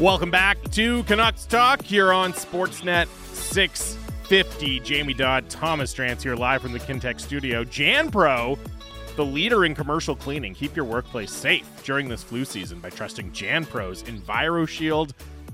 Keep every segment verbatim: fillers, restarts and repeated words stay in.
Welcome back to Canucks Talk here on Sportsnet six fifty. Jamie Dodd, Thomas Drance here live from the Kintec studio. JanPro, the leader in commercial cleaning. Keep your workplace safe during this flu season by trusting JanPro's EnviroShield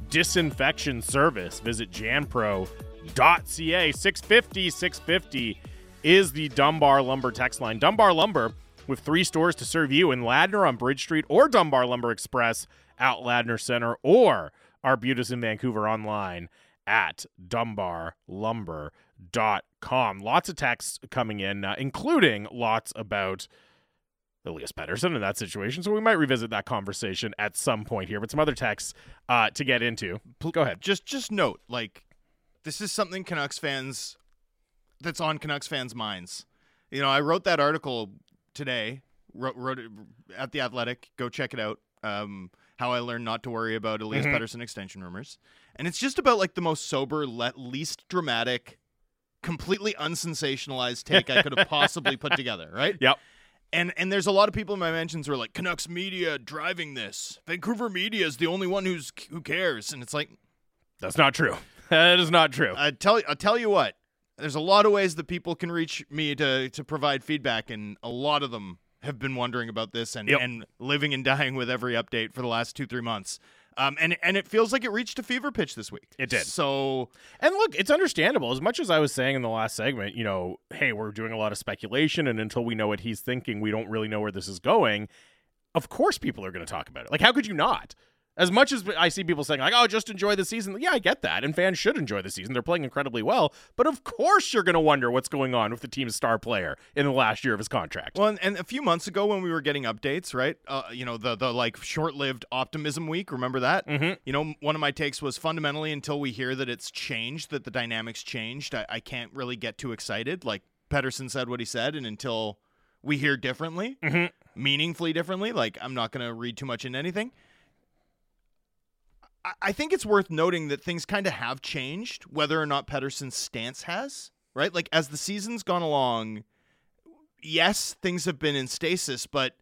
disinfection service. Visit janpro dot c a. six fifty, six fifty is the Dunbar Lumber text line. Dunbar Lumber with three stores to serve you in Ladner on Bridge Street or Dunbar Lumber Express out Ladner Center or Arbutus in Vancouver online at dunbar lumber dot com. Lots of texts coming in, uh, including lots about Elias Pettersson in that situation, so we might revisit that conversation at some point here, but some other texts uh, to get into. Go ahead. Just, just note, like, this is something Canucks fans, that's on Canucks fans' minds. You know, I wrote that article today, wrote, wrote it at The Athletic. Go check it out. Um, how I learned not to worry about Elias mm-hmm. Pettersson extension rumors. And it's just about like the most sober, le- least dramatic, completely unsensationalized take I could have possibly put together, right? Yep. And and there's a lot of people in my mentions who are like, Canucks media driving this. Vancouver media is the only one who's who cares. And it's like, that's not true. That is not true. I tell I tell you what. There's a lot of ways that people can reach me to to provide feedback, and a lot of them have been wondering about this and, yep. and living and dying with every update for the last two, three months. Um, and and it feels like it reached a fever pitch this week. It did. So, and look, it's understandable. As much as I was saying in the last segment, you know, hey, we're doing a lot of speculation, and until we know what he's thinking, we don't really know where this is going. Of course people are going to talk about it. Like, how could you not? As much as I see people saying, like, oh, just enjoy the season. Yeah, I get that. And fans should enjoy the season. They're playing incredibly well. But of course you're going to wonder what's going on with the team's star player in the last year of his contract. Well, and, and a few months ago when we were getting updates, right, uh, you know, the, the like, short-lived optimism week, remember that? Mm-hmm. You know, one of my takes was fundamentally until we hear that it's changed, that the dynamics changed, I, I can't really get too excited. Like, Pettersson said what he said, and until we hear differently, mm-hmm. meaningfully differently, like, I'm not going to read too much into anything. I think it's worth noting that things kind of have changed, whether or not Pettersson's stance has, right? Like, as the season's gone along, yes, things have been in stasis, but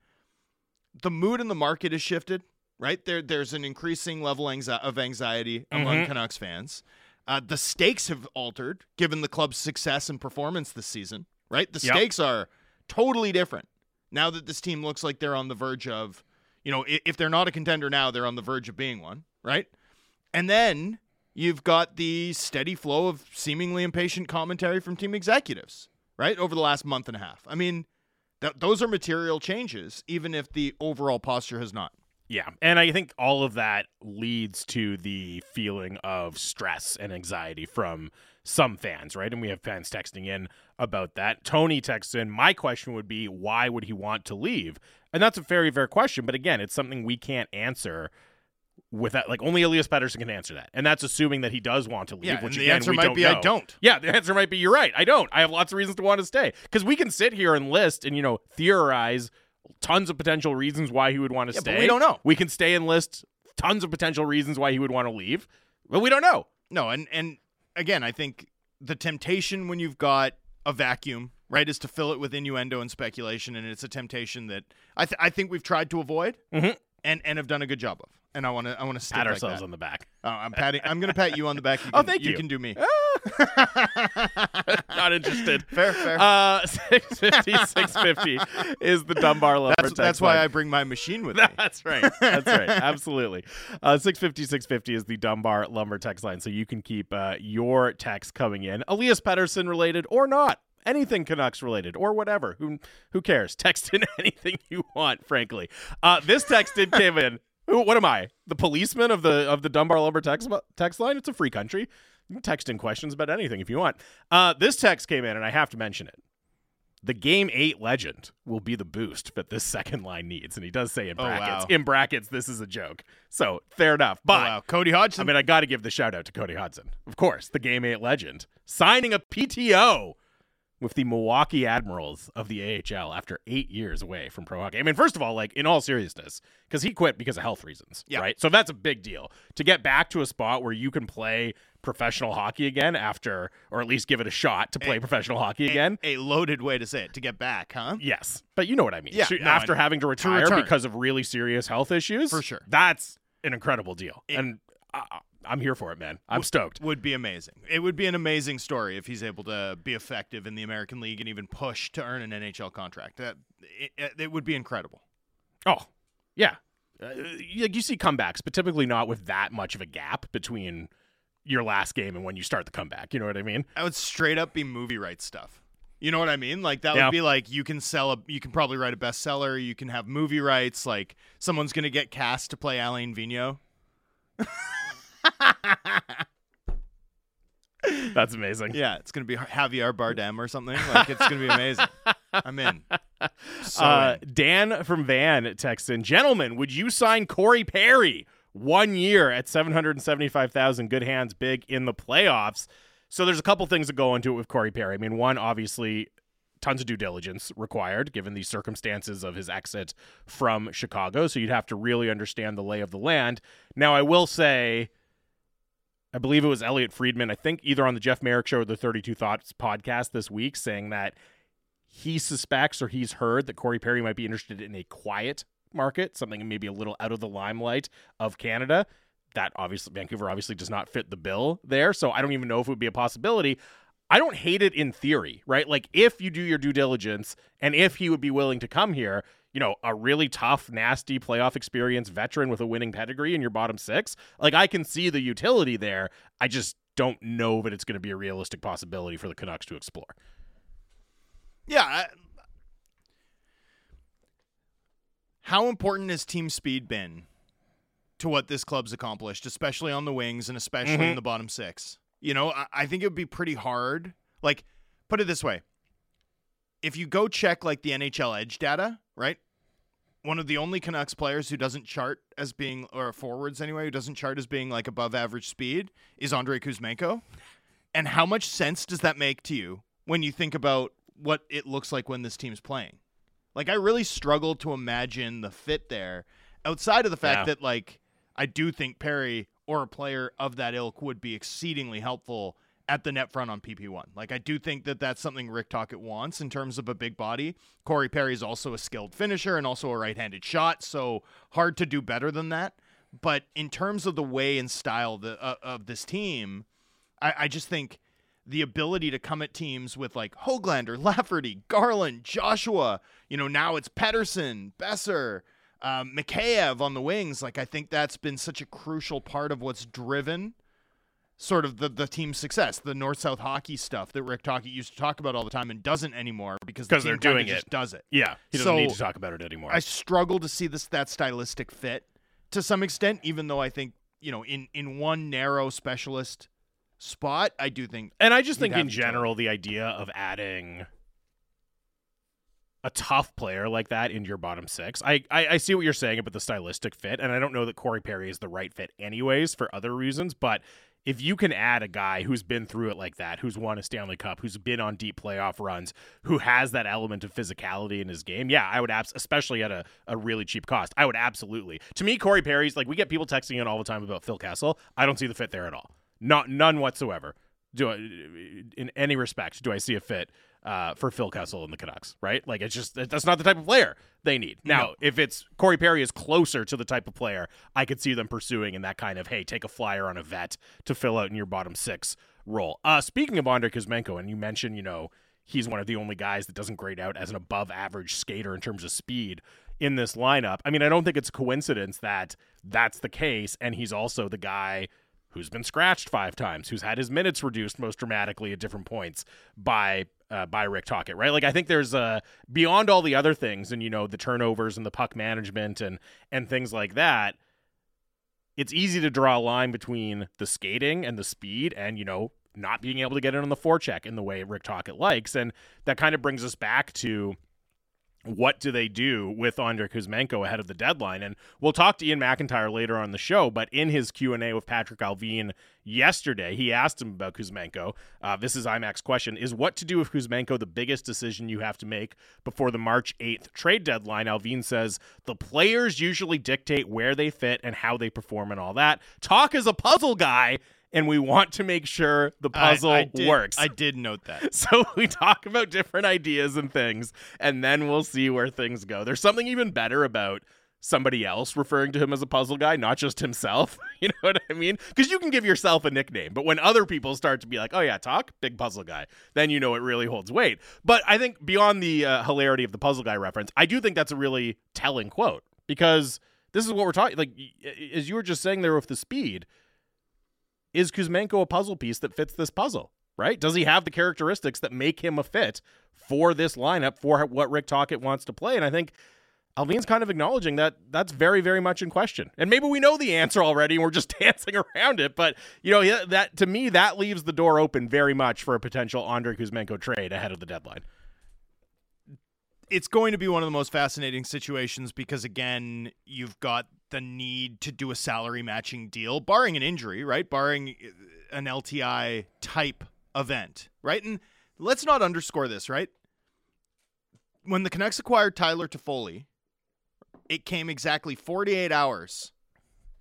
the mood in the market has shifted, right? There, There's an increasing level anxi- of anxiety among mm-hmm. Canucks fans. Uh, the stakes have altered, given the club's success and performance this season, right? The yep. stakes are totally different now that this team looks like they're on the verge of, you know, if they're not a contender now, they're on the verge of being one. Right? And then you've got the steady flow of seemingly impatient commentary from team executives, right? Over the last month and a half. I mean, th- those are material changes, even if the overall posture has not. Yeah. And I think all of that leads to the feeling of stress and anxiety from some fans, right? And we have fans texting in about that. Tony texts in, my question would be, why would he want to leave? And that's a very fair question. But again, it's something we can't answer with that, like, only Elias Pettersson can answer that. And that's assuming that he does want to leave, yeah, which again, the answer we might don't be, know. I don't. Yeah, the answer might be, you're right, I don't. I have lots of reasons to want to stay. Because we can sit here and list and, you know, theorize tons of potential reasons why he would want to yeah, stay. But we don't know. We can stay and list tons of potential reasons why he would want to leave, but we don't know. No, and, and again, I think the temptation when you've got a vacuum, right, is to fill it with innuendo and speculation, and it's a temptation that I, th- I think we've tried to avoid mm-hmm. and, and have done a good job of. And I want to, I want to pat ourselves like on the back. Oh, I'm patting. I'm going to pat you on the back. You can, oh, thank you. You can do me. Not interested. Fair, fair. Uh, six fifty, six fifty is the Dunbar Lumber. That's, that's why I bring my machine with me. That's right. That's right. Absolutely. Uh, six fifty, six fifty is the Dunbar Lumber text line, so you can keep uh, your text coming in, Elias Pettersson related or not. Anything Canucks related or whatever. Who, who cares? Text in anything you want. Frankly, uh, this text did came in. What am I, the policeman of the of the Dunbar Lumber text text line? It's a free country. You can text in questions about anything if you want. Uh, this text came in, and I have to mention it. The Game eight legend will be the boost that this second line needs. And he does say in brackets, oh, wow. in brackets, this is a joke. So, fair enough. But, oh, wow. Cody Hodgson. I mean, I got to give the shout-out to Cody Hodgson. Of course, the Game eight legend, signing a P T O with the Milwaukee Admirals of the A H L after eight years away from pro hockey. I mean, first of all, like, in all seriousness, because he quit because of health reasons, yeah. right? So that's a big deal. To get back to a spot where you can play professional hockey again after, or at least give it a shot to play a, professional hockey a, again. A loaded way to say it, to get back, huh? Yes, but you know what I mean. Yeah, so, no, after I mean, having to retire to because of really serious health issues. For sure. That's an incredible deal. It, and I, I'm here for it, man. I'm w- stoked. Would be amazing. It would be an amazing story if he's able to be effective in the American League and even push to earn an N H L contract. That it, it would be incredible. Oh, yeah. Uh, you, you see comebacks, but typically not with that much of a gap between your last game and when you start the comeback. You know what I mean? That would straight up be movie rights stuff. You know what I mean? Like that yeah. would be like you can sell a, you can probably write a bestseller. You can have movie rights. Like someone's gonna get cast to play Alain Vigneault. That's amazing. Yeah, it's gonna be Javier Bardem or something. Like it's gonna be amazing. I'm in. So uh, in. Dan from Van texts in, gentlemen, would you sign Corey Perry one year at seven hundred and seventy-five thousand? Good hands, big in the playoffs. So there's a couple things that go into it with Corey Perry. I mean, one, obviously, tons of due diligence required, given the circumstances of his exit from Chicago. So you'd have to really understand the lay of the land. Now, I will say, I believe it was Elliot Friedman, I think either on the Jeff Merrick Show or the thirty-two Thoughts podcast this week, saying that he suspects or he's heard that Corey Perry might be interested in a quiet market, something maybe a little out of the limelight of Canada. That obviously Vancouver obviously does not fit the bill there. So I don't even know if it would be a possibility. I don't hate it in theory, right? Like if you do your due diligence and if he would be willing to come here, you know, a really tough, nasty playoff experience veteran with a winning pedigree in your bottom six. Like I can see the utility there. I just don't know that it's going to be a realistic possibility for the Canucks to explore. Yeah. I- How important has team speed been to what this club's accomplished, especially on the wings and especially mm-hmm. in the bottom six? You know, I, I think it would be pretty hard. Like, put it this way. If you go check, like, the N H L Edge data, right, one of the only Canucks players who doesn't chart as being, or forwards anyway, who doesn't chart as being, like, above average speed is Andrei Kuzmenko. And how much sense does that make to you when you think about what it looks like when this team's playing? Like, I really struggle to imagine the fit there outside of the fact yeah. that, like, I do think Perry or a player of that ilk would be exceedingly helpful at the net front on P P one. Like, I do think that that's something Rick Tocchet wants in terms of a big body. Corey Perry is also a skilled finisher and also a right-handed shot, so hard to do better than that. But in terms of the way and style the, uh, of this team, I, I just think the ability to come at teams with, like, Höglander, Lafferty, Garland, Joshua, you know, now it's Pettersson, Besser, Um, Mikheyev on the wings. Like, I think that's been such a crucial part of what's driven sort of the, the team's success, the North-South hockey stuff that Rick Tocchet used to talk about all the time and doesn't anymore because the team they're doing it. Just does it. Yeah, he doesn't so need to talk about it anymore. I struggle to see this that stylistic fit to some extent, even though I think, you know, in, in one narrow specialist spot, I do think... And I just think in general, the idea of adding a tough player like that into your bottom six. I, I I see what you're saying about the stylistic fit, and I don't know that Corey Perry is the right fit anyways for other reasons, but if you can add a guy who's been through it like that, who's won a Stanley Cup, who's been on deep playoff runs, who has that element of physicality in his game, yeah, I would, abs- especially at a, a really cheap cost, I would absolutely. To me, Corey Perry's, like, we get people texting in all the time about Phil Kessel. I don't see the fit there at all. Not None whatsoever. Do I, in any respect, do I see a fit uh, for Phil Kessel and the Canucks, right? Like, it's just, that's not the type of player they need. Now, no. if it's Corey Perry is closer to the type of player I could see them pursuing in that kind of, hey, take a flyer on a vet to fill out in your bottom six role. Uh, speaking of Andrei Kuzmenko, and you mentioned, you know, he's one of the only guys that doesn't grade out as an above average skater in terms of speed in this lineup. I mean, I don't think it's a coincidence that that's the case. And he's also the guy who's been scratched five times, who's had his minutes reduced most dramatically at different points by uh, by Rick Tocchet, right? Like, I think there's uh, beyond all the other things and, you know, the turnovers and the puck management and and things like that, it's easy to draw a line between the skating and the speed and, you know, not being able to get in on the forecheck in the way Rick Tocchet likes. And that kind of brings us back to what do they do with Andrei Kuzmenko ahead of the deadline? And we'll talk to Ian MacIntyre later on the show, but in his Q and A with Patrik Allvin yesterday, he asked him about Kuzmenko. Uh, this is I M A C's question. Is what to do with Kuzmenko the biggest decision you have to make before the March eighth trade deadline? Allvin says, the players usually dictate where they fit and how they perform and all that. Talk is a puzzle guy, and we want to make sure the puzzle I, I did, works. I did note that. So we talk about different ideas and things, and then we'll see where things go. There's something even better about somebody else referring to him as a puzzle guy, not just himself. You know what I mean? Because you can give yourself a nickname, but when other people start to be like, oh yeah, Toc, big puzzle guy, then you know it really holds weight. But I think beyond the uh, hilarity of the puzzle guy reference, I do think that's a really telling quote, because this is what we're talking, like, as you were just saying there with the speed, is Kuzmenko a puzzle piece that fits this puzzle, right? Does he have the characteristics that make him a fit for this lineup, for what Rick Tocchet wants to play? And I think Alvin's kind of acknowledging that that's very, very much in question. And maybe we know the answer already and we're just dancing around it. But, you know, that to me, that leaves the door open very much for a potential Andrei Kuzmenko trade ahead of the deadline. It's going to be one of the most fascinating situations because, again, you've got the need to do a salary matching deal, barring an injury, right? Barring an L T I type event, right? And let's not underscore this, right? When the Canucks acquired Tyler Toffoli, it came exactly forty-eight hours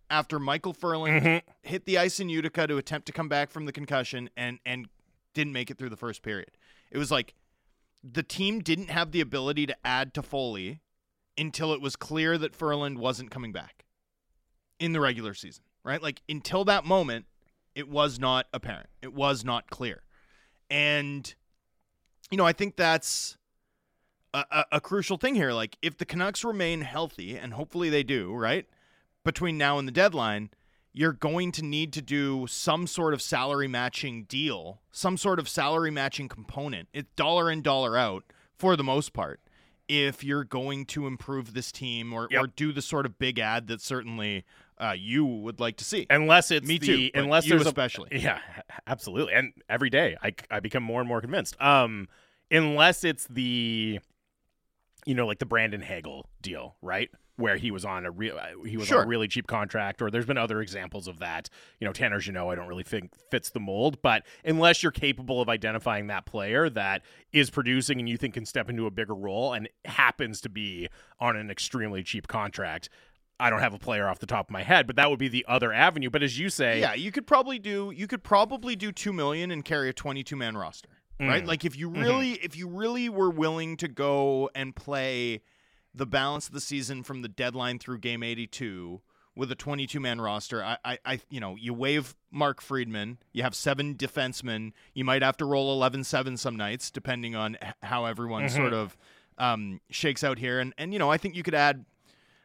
after Micheal Ferland mm-hmm. hit the ice in Utica to attempt to come back from the concussion and, and didn't make it through the first period. It was like the team didn't have the ability to add Toffoli until it was clear that Ferland wasn't coming back in the regular season, right? Like, until that moment, it was not apparent. It was not clear. And, you know, I think that's A, a, a crucial thing here. Like, if the Canucks remain healthy, and hopefully they do, right, between now and the deadline, you're going to need to do some sort of salary matching deal, some sort of salary matching component. It's dollar in, dollar out for the most part, if you're going to improve this team or, yep. or do the sort of big ad that certainly uh, you would like to see. Unless it's me the, too, unless you especially. A, yeah, absolutely. And every day I, I become more and more convinced. Um, unless it's the, you know, like the Brandon Hagel deal, right? Where he was on a real, he was sure. on a really cheap contract, or there's been other examples of that. You know, Tanner Jeannot, I don't really think fits the mold, but unless you're capable of identifying that player that is producing and you think can step into a bigger role and happens to be on an extremely cheap contract, I don't have a player off the top of my head, but that would be the other avenue. But as you say, yeah, you could probably do, you could probably do two million and carry a twenty-two man roster. Right? Mm. Like, if you really mm-hmm. if you really were willing to go and play the balance of the season from the deadline through game eighty-two with a twenty-two man roster, I, I, I you know, you waive Mark Friedman, you have seven defensemen, you might have to roll eleven seven some nights, depending on how everyone mm-hmm. sort of um, shakes out here. And, and, you know, I think you could add,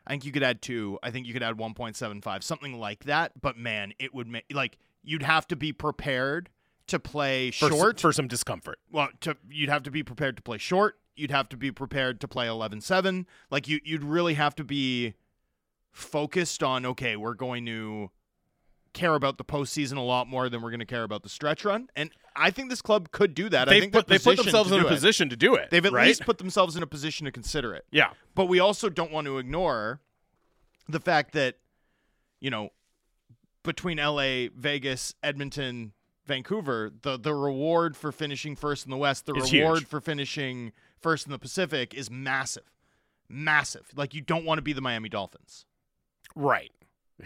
I think you could add two, I think you could add one point seven five, something like that. But, man, it would make, like, you'd have to be prepared to play for short. S- for some discomfort. Well, to, you'd have to be prepared to play short. You'd have to be prepared to play eleven seven. Like, you, you'd really have to be focused on, okay, we're going to care about the postseason a lot more than we're going to care about the stretch run. And I think this club could do that. They've I think put, they put themselves in a position to do it. They've at right? least put themselves in a position to consider it. Yeah. But we also don't want to ignore the fact that, you know, between L A, Vegas, Edmonton, Vancouver, the the reward for finishing first in the West, the it's reward huge. for finishing first in the Pacific is massive. Massive. Like, you don't want to be the Miami Dolphins. Right.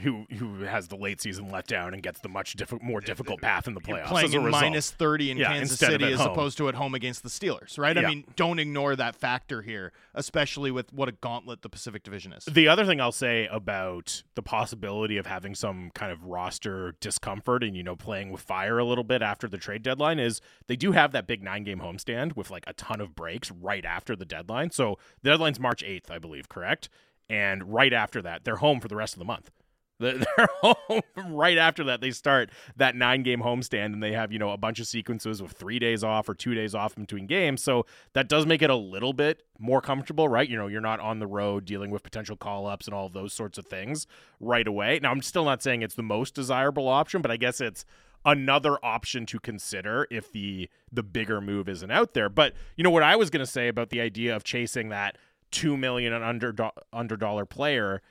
Who who has the late season letdown and gets the much diff- more difficult path in the playoffs. You're playing as a in result. minus thirty in yeah, Kansas City as home. opposed to at home against the Steelers, right? Yeah. I mean, don't ignore that factor here, especially with what a gauntlet the Pacific Division is. The other thing I'll say about the possibility of having some kind of roster discomfort and, you know, playing with fire a little bit after the trade deadline is they do have that big nine-game homestand with, like, a ton of breaks right after the deadline. So the deadline's March eighth, I believe, correct? And right after that, they're home for the rest of the month. They're home right after that. They start that nine-game homestand, and they have, you know, a bunch of sequences with three days off or two days off between games. So that does make it a little bit more comfortable, right? You know, you're not on the road dealing with potential call-ups and all of those sorts of things right away. Now, I'm still not saying it's the most desirable option, but I guess it's another option to consider if the the bigger move isn't out there. But, you know, what I was going to say about the idea of chasing that two million dollars and under under-dollar player,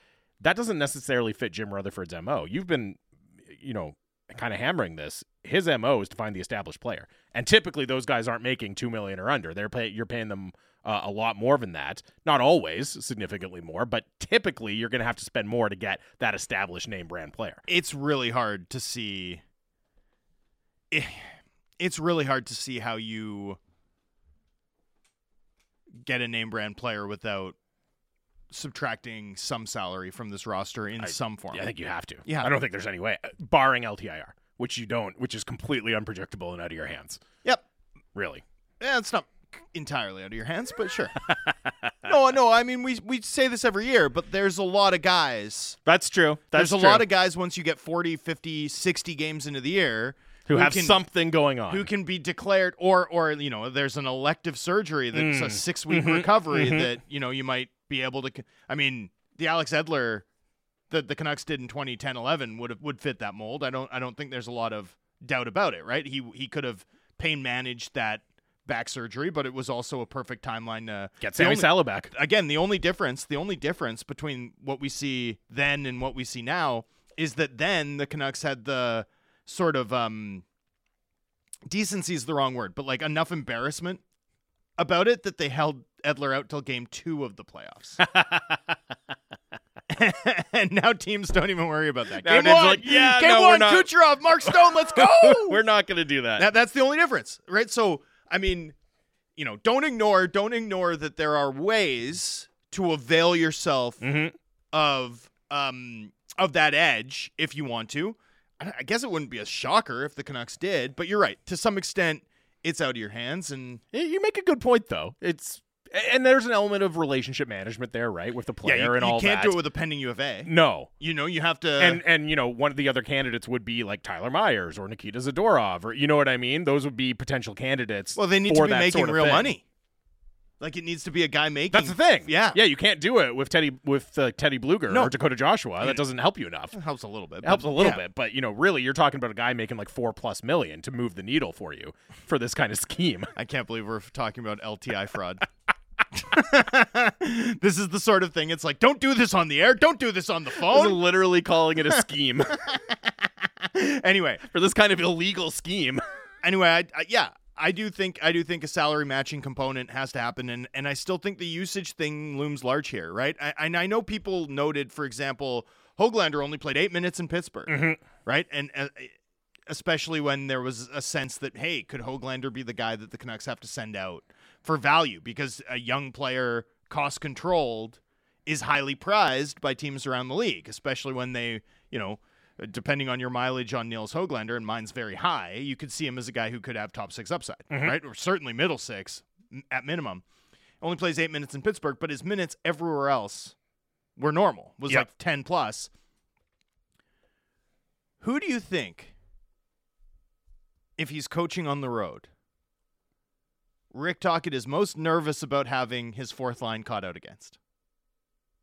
that doesn't necessarily fit Jim Rutherford's M O. You've been, you know, kind of hammering this. His M O is to find the established player. And typically those guys aren't making two million dollars or under. They're pay- You're paying them uh, a lot more than that. Not always significantly more, but typically you're going to have to spend more to get that established name brand player. It's really hard to see. It's really hard to see how you get a name brand player without subtracting some salary from this roster in I, some form. Yeah, I think you have to. Yeah, I don't think there's any way, barring L T I R, which you don't, which is completely unpredictable and out of your hands. Yep. Really? Yeah, it's not entirely out of your hands, but sure. no, no, I mean, we we say this every year, but there's a lot of guys. That's true. That's there's true. a lot of guys once you get forty, fifty, sixty games into the year. Who, who have can, something going on. Who can be declared, or, or you know, there's an elective surgery that's mm. a six-week mm-hmm. recovery mm-hmm. that, you know, you might be able to. I mean, the Alex Edler that the Canucks did in twenty ten eleven would have, would fit that mold. I don't I don't think there's a lot of doubt about it, right? He he could have pain managed that back surgery, but it was also a perfect timeline to get Sammy Salo back. Again, the only difference, the only difference between what we see then and what we see now is that then the Canucks had the sort of um decency is the wrong word, but like enough embarrassment about it that they held Edler out till game two of the playoffs. And now teams don't even worry about that. Game one, like, yeah, game no, one, Kucherov, Mark Stone, let's go. We're not going to do that. Now, that's the only difference, right? So, I mean, you know, don't ignore, don't ignore that there are ways to avail yourself mm-hmm. of um of that edge if you want to. I guess it wouldn't be a shocker if the Canucks did, but you're right. To some extent, it's out of your hands, and you make a good point, though. It's and there's an element of relationship management there, right, with the player yeah, you, and all that. You can't do it with a pending U of A. No, you know you have to. And and you know one of the other candidates would be like Tyler Myers or Nikita Zadorov, or you know what I mean. Those would be potential candidates. Well, they need for to be making sort of real thing. money. Like it needs to be a guy making. That's the thing. Yeah, yeah. You can't do it with Teddy with uh, Teddy Bluger no. or Dakota Joshua. I mean, that doesn't help you enough. It helps a little bit. It helps a little yeah. bit, but you know, really, you're talking about a guy making like four plus million to move the needle for you for this kind of scheme. I can't believe we're talking about L T I fraud. This is the sort of thing. It's like, don't do this on the air. Don't do this on the phone. We're literally calling it a scheme. Anyway, for this kind of illegal scheme. Anyway, I, I, yeah. I do think I do think a salary matching component has to happen, and, and I still think the usage thing looms large here, right? I, and I know people noted, for example, Höglander only played eight minutes in Pittsburgh, mm-hmm. right? And uh, especially when there was a sense that, hey, could Höglander be the guy that the Canucks have to send out for value? Because a young player, cost-controlled, is highly prized by teams around the league, especially when they, you know, depending on your mileage on Nils Höglander, and mine's very high, you could see him as a guy who could have top six upside, mm-hmm. right? Or certainly middle six m- at minimum. Only plays eight minutes in Pittsburgh, but his minutes everywhere else were normal. Was yep. like ten plus. Who do you think, if he's coaching on the road, Rick Tocchet is most nervous about having his fourth line caught out against?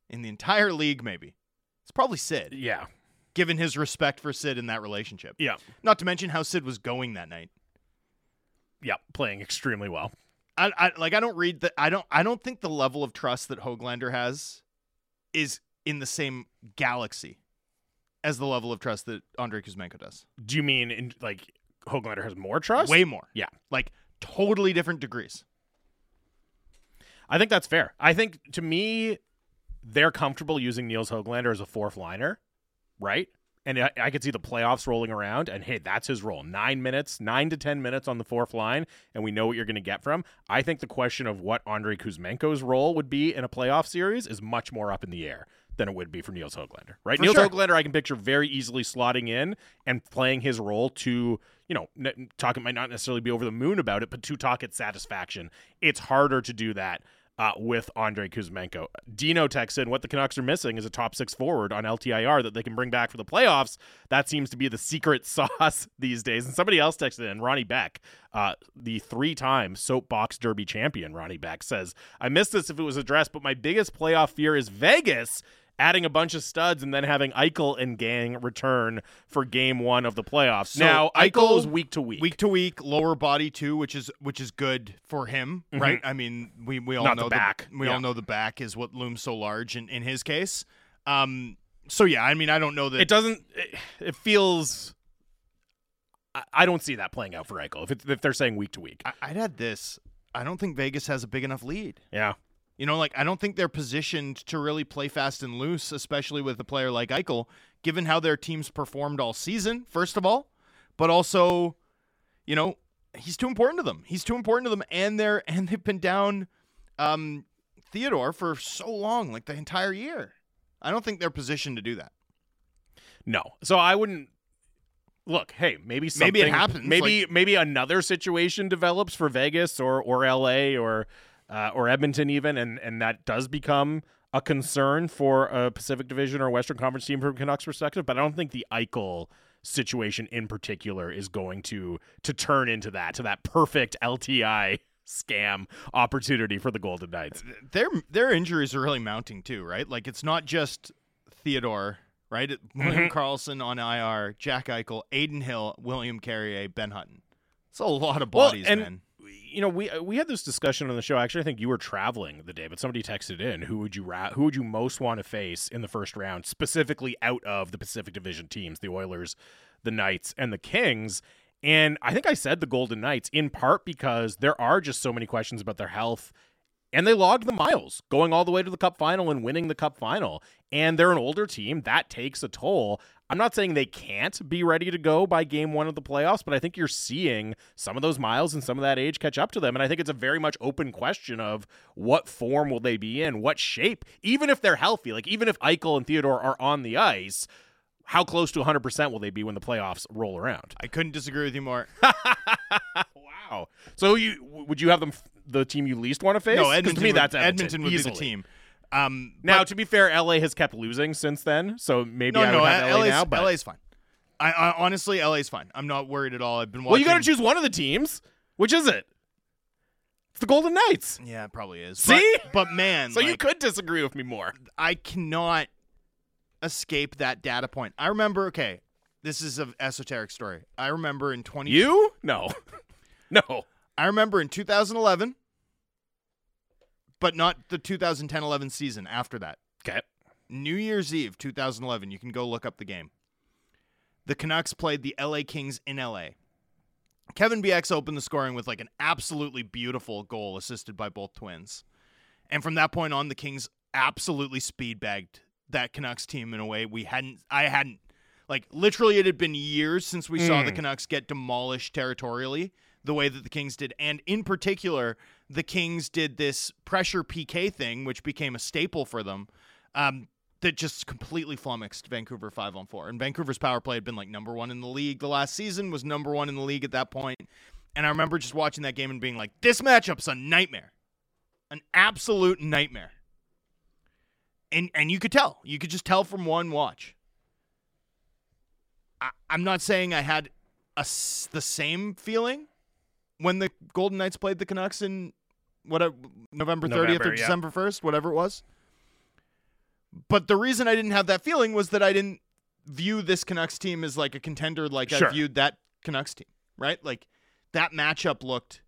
In the entire league, maybe. It's probably Sid. Yeah. Given his respect for Sid in that relationship. Yeah. Not to mention how Sid was going that night. Yeah, playing extremely well. I, I like I don't read that I don't I don't think the level of trust that Höglander has is in the same galaxy as the level of trust that Andrei Kuzmenko does. Do you mean in, like Höglander has more trust? Way more. Yeah. Like totally different degrees. I think that's fair. I think to me they're comfortable using Nils Höglander as a fourth liner. Right? And I, I could see the playoffs rolling around, and hey, that's his role. Nine minutes, nine to ten minutes on the fourth line, and we know what you're going to get from. I think the question of what Andrei Kuzmenko's role would be in a playoff series is much more up in the air than it would be for Nils Höglander, right? For Nils sure. Höglander, I can picture very easily slotting in and playing his role to, you know, n- Tocchet might not necessarily be over the moon about it, but to Tocchet's satisfaction. It's harder to do that Uh, with Andrei Kuzmenko. Dino texts in, what the Canucks are missing is a top six forward on L T I R that they can bring back for the playoffs. That seems to be the secret sauce these days. And somebody else texted in, Ronnie Beck, uh, the three-time soapbox derby champion, Ronnie Beck, says, I missed this if it was addressed, but my biggest playoff fear is Vegas adding a bunch of studs and then having Eichel and gang return for game one of the playoffs. So now, Eichel is week to week. Week to week, lower body too, which is which is good for him, mm-hmm. right? I mean, we, we all Not know the back. The, we yeah. all know the back is what looms so large in, in his case. Um, so yeah, I mean, I don't know that it doesn't it, it feels I, I don't see that playing out for Eichel if it, if they're saying week to week. I, I'd add this. I don't think Vegas has a big enough lead. Yeah. You know, like, I don't think they're positioned to really play fast and loose, especially with a player like Eichel, given how their team's performed all season, first of all. But also, you know, he's too important to them. He's too important to them, and, they're, and they've been down um, Theodore for so long, like the entire year. I don't think they're positioned to do that. No. So I wouldn't look, hey, maybe something maybe it happens. Maybe like, maybe another situation develops for Vegas or or L A or uh, or Edmonton even, and, and that does become a concern for a Pacific Division or Western Conference team from Canucks perspective, but I don't think the Eichel situation in particular is going to to turn into that to that perfect L T I scam opportunity for the Golden Knights. Their their injuries are really mounting too, right? Like it's not just Theodore, right? Mm-hmm. William Karlsson on I R, Jack Eichel, Adin Hill, William Carrier, Ben Hutton. It's a lot of bodies, well, and, man. You know, we we had this discussion on the show. Actually, I think you were traveling the day, but somebody texted in, who would you ra- who would you most want to face in the first round, specifically out of the Pacific Division teams, the Oilers, the Knights, and the Kings. And I think I said the Golden Knights in part because there are just so many questions about their health, and they logged the miles going all the way to the Cup final and winning the Cup final. And they're an older team. That takes a toll. I'm not saying they can't be ready to go by game one of the playoffs, but I think you're seeing some of those miles and some of that age catch up to them. And I think it's a very much open question of what form will they be in, what shape, even if they're healthy, like even if Eichel and Theodore are on the ice, how close to one hundred percent will they be when the playoffs roll around? I couldn't disagree with you more. Wow. So you would you have them the team you least want to face? No, Edmonton, to me, would, that's Edmonton, Edmonton would easily be the team. Um, now, but, to be fair, L A has kept losing since then, so maybe no, I would no, have L A L A's, now. But L A's fine. I, I honestly, L A's fine. I'm not worried at all. I've been watching. Well, you got to choose one of the teams. Which is it? It's the Golden Knights. Yeah, it probably is. See, but, but man, so like, you could disagree with me more. I cannot escape that data point. I remember. Okay, this is an esoteric story. I remember in twenty. twenty- you no, no. I remember in two thousand eleven. But not the two thousand ten eleven season after that. Okay. New Year's Eve, two thousand eleven. You can go look up the game. The Canucks played the L A Kings in L A. Kevin B X opened the scoring with like an absolutely beautiful goal assisted by both twins. And from that point on, the Kings absolutely speedbagged that Canucks team in a way we hadn't, I hadn't, like literally it had been years since we mm. saw the Canucks get demolished territorially the way that the Kings did. And in particular, the Kings did this pressure P K thing, which became a staple for them, um, that just completely flummoxed Vancouver five on four. And Vancouver's power play had been like number one in the league. The last season was number one in the league at that point. And I remember just watching that game and being like, this matchup's a nightmare, an absolute nightmare. And, and you could tell, you could just tell from one watch. I, I'm not saying I had a, the same feeling when the Golden Knights played the Canucks in what, November thirtieth November, or December first, yeah. whatever it was. But the reason I didn't have that feeling was that I didn't view this Canucks team as like a contender like sure. I viewed that Canucks team, right? Like that matchup looked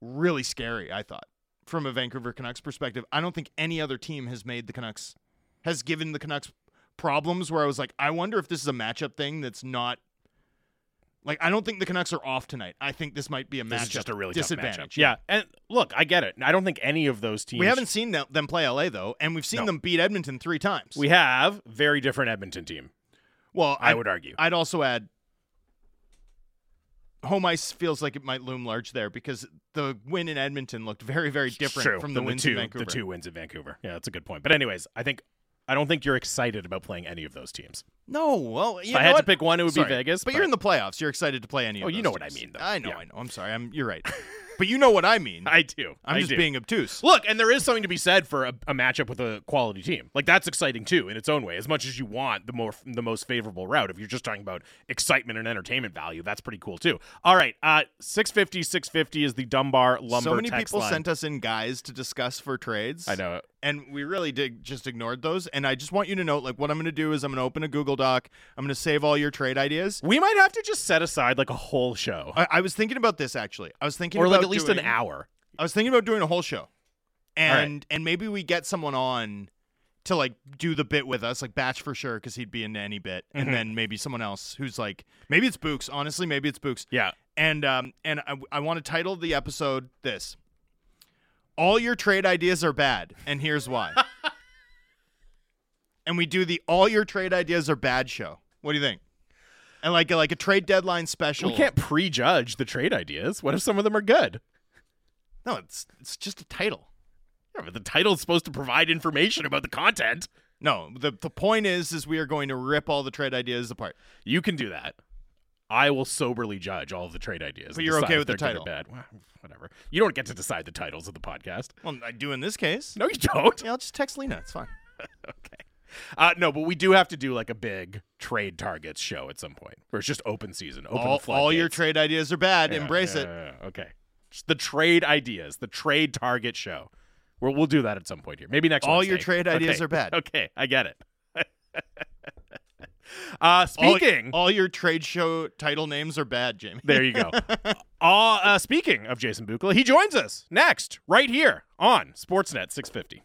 really scary, I thought, from a Vancouver Canucks perspective. I don't think any other team has made the Canucks, has given the Canucks problems where I was like, I wonder if this is a matchup thing that's not. Like, I don't think the Canucks are off tonight. I think this might be a matchup. This is just a really disadvantage. Tough matchup. Yeah, and look, I get it. I don't think any of those teams... We haven't seen them play L A, though, and we've seen no. them beat Edmonton three times. We have. Very different Edmonton team. Well, I I'd, would argue. I'd also add home ice feels like it might loom large there because the win in Edmonton looked very, very different True. from the, the wins two, in Vancouver. The two wins in Vancouver. Yeah, that's a good point. But anyways, I think... I don't think you're excited about playing any of those teams. No, well, you if know I had what? to pick one, it would sorry. be Vegas. But, but you're in the playoffs. You're excited to play any. Oh, of those you know teams. what I mean, though. I know, yeah. I know. I'm sorry. I'm. You're right. But you know what I mean. I do. I'm I just do. being obtuse. Look, and there is something to be said for a, a matchup with a quality team. Like that's exciting too, in its own way. As much as you want the more the most favorable route, if you're just talking about excitement and entertainment value, that's pretty cool too. All right, uh, six fifty, six fifty is the Dunbar Lumber. So many text people line. sent us in guys to discuss for trades. I know it. And we really did just ignored those. And I just want you to know, like, what I'm going to do is I'm going to open a Google Doc. I'm going to save all your trade ideas. We might have to just set aside, like, a whole show. I, I was thinking about this, actually. I was thinking or about Or, like, at least doing, an hour. I was thinking about doing a whole show. And right. and maybe we get someone on to, like, do the bit with us. Like, Batch for sure, because he'd be into any bit. Mm-hmm. And then maybe someone else who's, like, maybe it's Books. Honestly, maybe it's Books. Yeah. And, um, and I, I want to title the episode this. All your trade ideas are bad, and here's why. And we do the all your trade ideas are bad show. What do you think? And like a, like a trade deadline special. We can't prejudge the trade ideas. What if some of them are good? No, it's it's just a title. Yeah, but the title's supposed to provide information about the content. No, the the point is, is we are going to rip all the trade ideas apart. You can do that. I will soberly judge all of the trade ideas. But you're okay with the title? Bad. Well, whatever. You don't get to decide the titles of the podcast. Well, I do in this case. No, you don't. Yeah, I'll just text Lena. It's fine. Okay. Uh, no, but we do have to do like a big trade targets show at some point where it's just open season. Open all, all your trade ideas are bad. Yeah, Embrace yeah, it. Yeah, yeah. Okay. Just the trade ideas, the trade target show. We'll, we'll do that at some point here. Maybe next All Wednesday. Your trade ideas okay. are bad. Okay, I get it. uh, speaking. All, all your trade show title names are bad, Jamie. There you go. uh, uh, speaking of Jason Bukala, he joins us next right here on Sportsnet six fifty.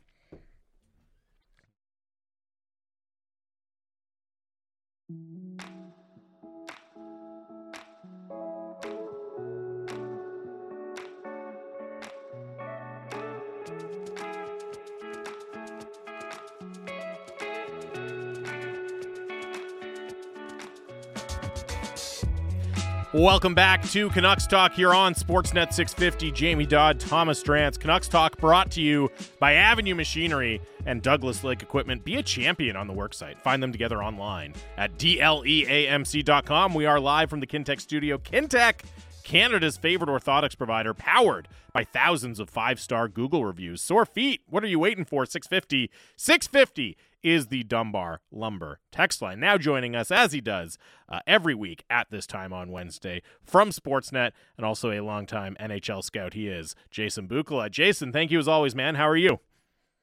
Welcome back to Canucks Talk here on Sportsnet six fifty. Jamie Dodd, Thomas Drance. Canucks Talk brought to you by Avenue Machinery and Douglas Lake Equipment. Be a champion on the worksite. Find them together online at D L E A M C dot com. We are live from the Kintec studio. Kintec, Canada's favorite orthotics provider, powered by thousands of five-star Google reviews. Sore feet, what are you waiting for? six fifty. six fifty is the Dunbar Lumber text line. Now joining us, as he does uh, every week at this time on Wednesday, from Sportsnet and also a longtime N H L scout, he is Jason Bukala. Jason, thank you as always, man. How are you?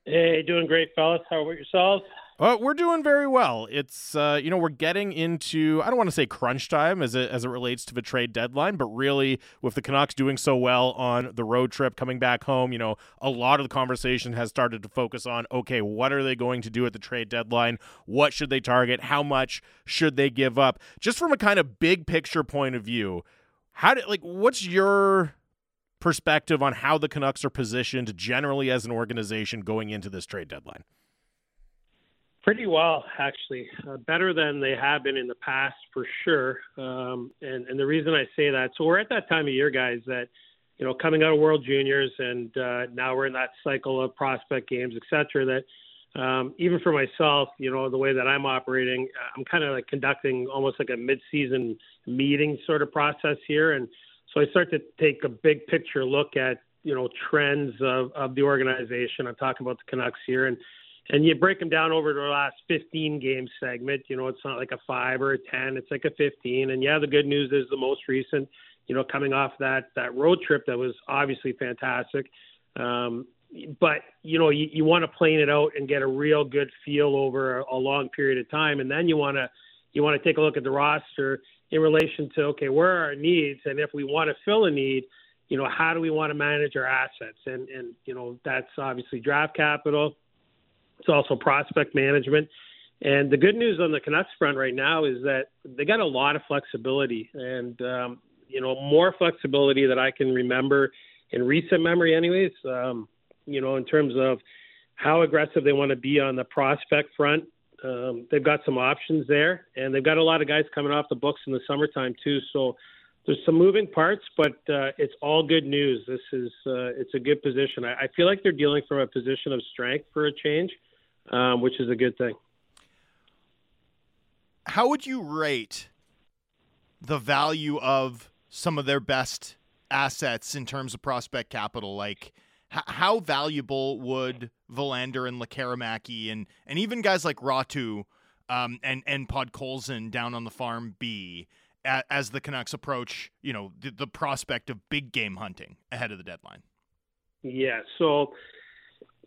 Hey, doing great, fellas. How about yourselves? Uh, we're doing very well. It's, uh, you know, we're getting into, I don't want to say crunch time as it, as it relates to the trade deadline, but really with the Canucks doing so well on the road trip, coming back home, you know, a lot of the conversation has started to focus on, okay, what are they going to do at the trade deadline? What should they target? How much should they give up? Just from a kind of big picture point of view, how did, like, what's your perspective on how the Canucks are positioned generally as an organization going into this trade deadline? Pretty well, actually. Uh, better than they have been in the past, for sure. Um, and, and the reason I say that, so we're at that time of year, guys, that, you know, coming out of World Juniors and uh, now we're in that cycle of prospect games, et cetera, that um, even for myself, you know, the way that I'm operating, I'm kind of like conducting almost like a mid-season meeting sort of process here. And so I start to take a big picture look at, you know, trends of, of the organization. I'm talking about the Canucks here. And And you break them down over the last fifteen-game segment. You know, it's not like a five or a ten. It's like a fifteen. And, yeah, the good news is the most recent, you know, coming off that that road trip that was obviously fantastic. Um, but, you know, you, you want to plane it out and get a real good feel over a, a long period of time. And then you want to you want to take a look at the roster in relation to, okay, where are our needs? And if we want to fill a need, you know, how do we want to manage our assets? And, and you know, that's obviously draft capital. It's also prospect management. And the good news on the Canucks front right now is that they got a lot of flexibility and, um, you know, more flexibility that I can remember in recent memory anyways, um, you know, in terms of how aggressive they want to be on the prospect front. Um, they've got some options there and they've got a lot of guys coming off the books in the summertime too. So there's some moving parts, but uh, it's all good news. This is, uh, it's a good position. I, I feel like they're dealing from a position of strength for a change. Um, which is a good thing. How would you rate the value of some of their best assets in terms of prospect capital? Like, h- how valuable would Verlander and Lekkerimäki and, and even guys like Räty um, and, and Podkolzin down on the farm be a- as the Canucks approach, you know, the, the prospect of big game hunting ahead of the deadline? Yeah, so...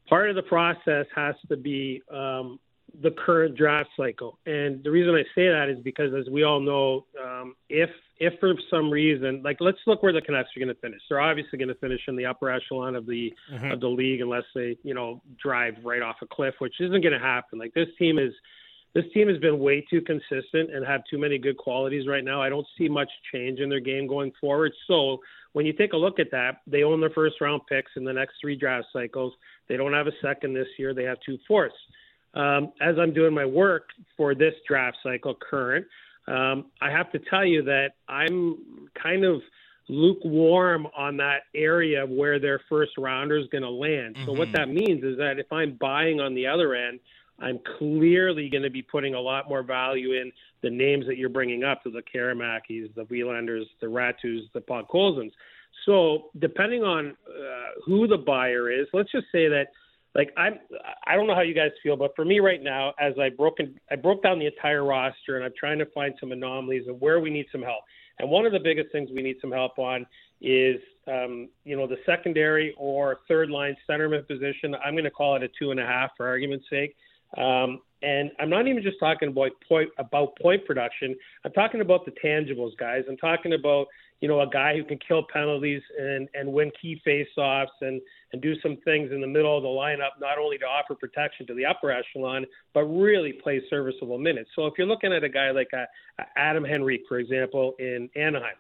part of the process has to be um, the current draft cycle. And the reason I say that is because, as we all know, um, if if for some reason, like let's look where the Canucks are going to finish. They're obviously going to finish in the upper echelon of the mm-hmm. of the league unless they, you know, drive right off a cliff, which isn't going to happen. Like this team is this team has been way too consistent and have too many good qualities right now. I don't see much change in their game going forward. So when you take a look at that, they own their first round picks in the next three draft cycles. They don't have a second this year. They have two fourths. Um, as I'm doing my work for this draft cycle current, um, I have to tell you that I'm kind of lukewarm on that area where their first rounder is going to land. Mm-hmm. So what that means is that if I'm buying on the other end, I'm clearly going to be putting a lot more value in the names that you're bringing up, so the Lekkerimäkis, the Höglanders, the Rätys, the Podkolzins. So depending on uh, who the buyer is, let's just say that, like, I'm, I don't know how you guys feel, but for me right now, as I broke, in, I broke down the entire roster and I'm trying to find some anomalies of where we need some help. And one of the biggest things we need some help on is, um, you know, the secondary or third line centerman position. I'm going to call it a two and a half for argument's sake. Um, and I'm not even just talking about point, about point production. I'm talking about the tangibles, guys. I'm talking about, you know, a guy who can kill penalties and, and win key faceoffs and, and do some things in the middle of the lineup, not only to offer protection to the upper echelon, but really play serviceable minutes. So if you're looking at a guy like a, a Adam Henrique, for example, in Anaheim,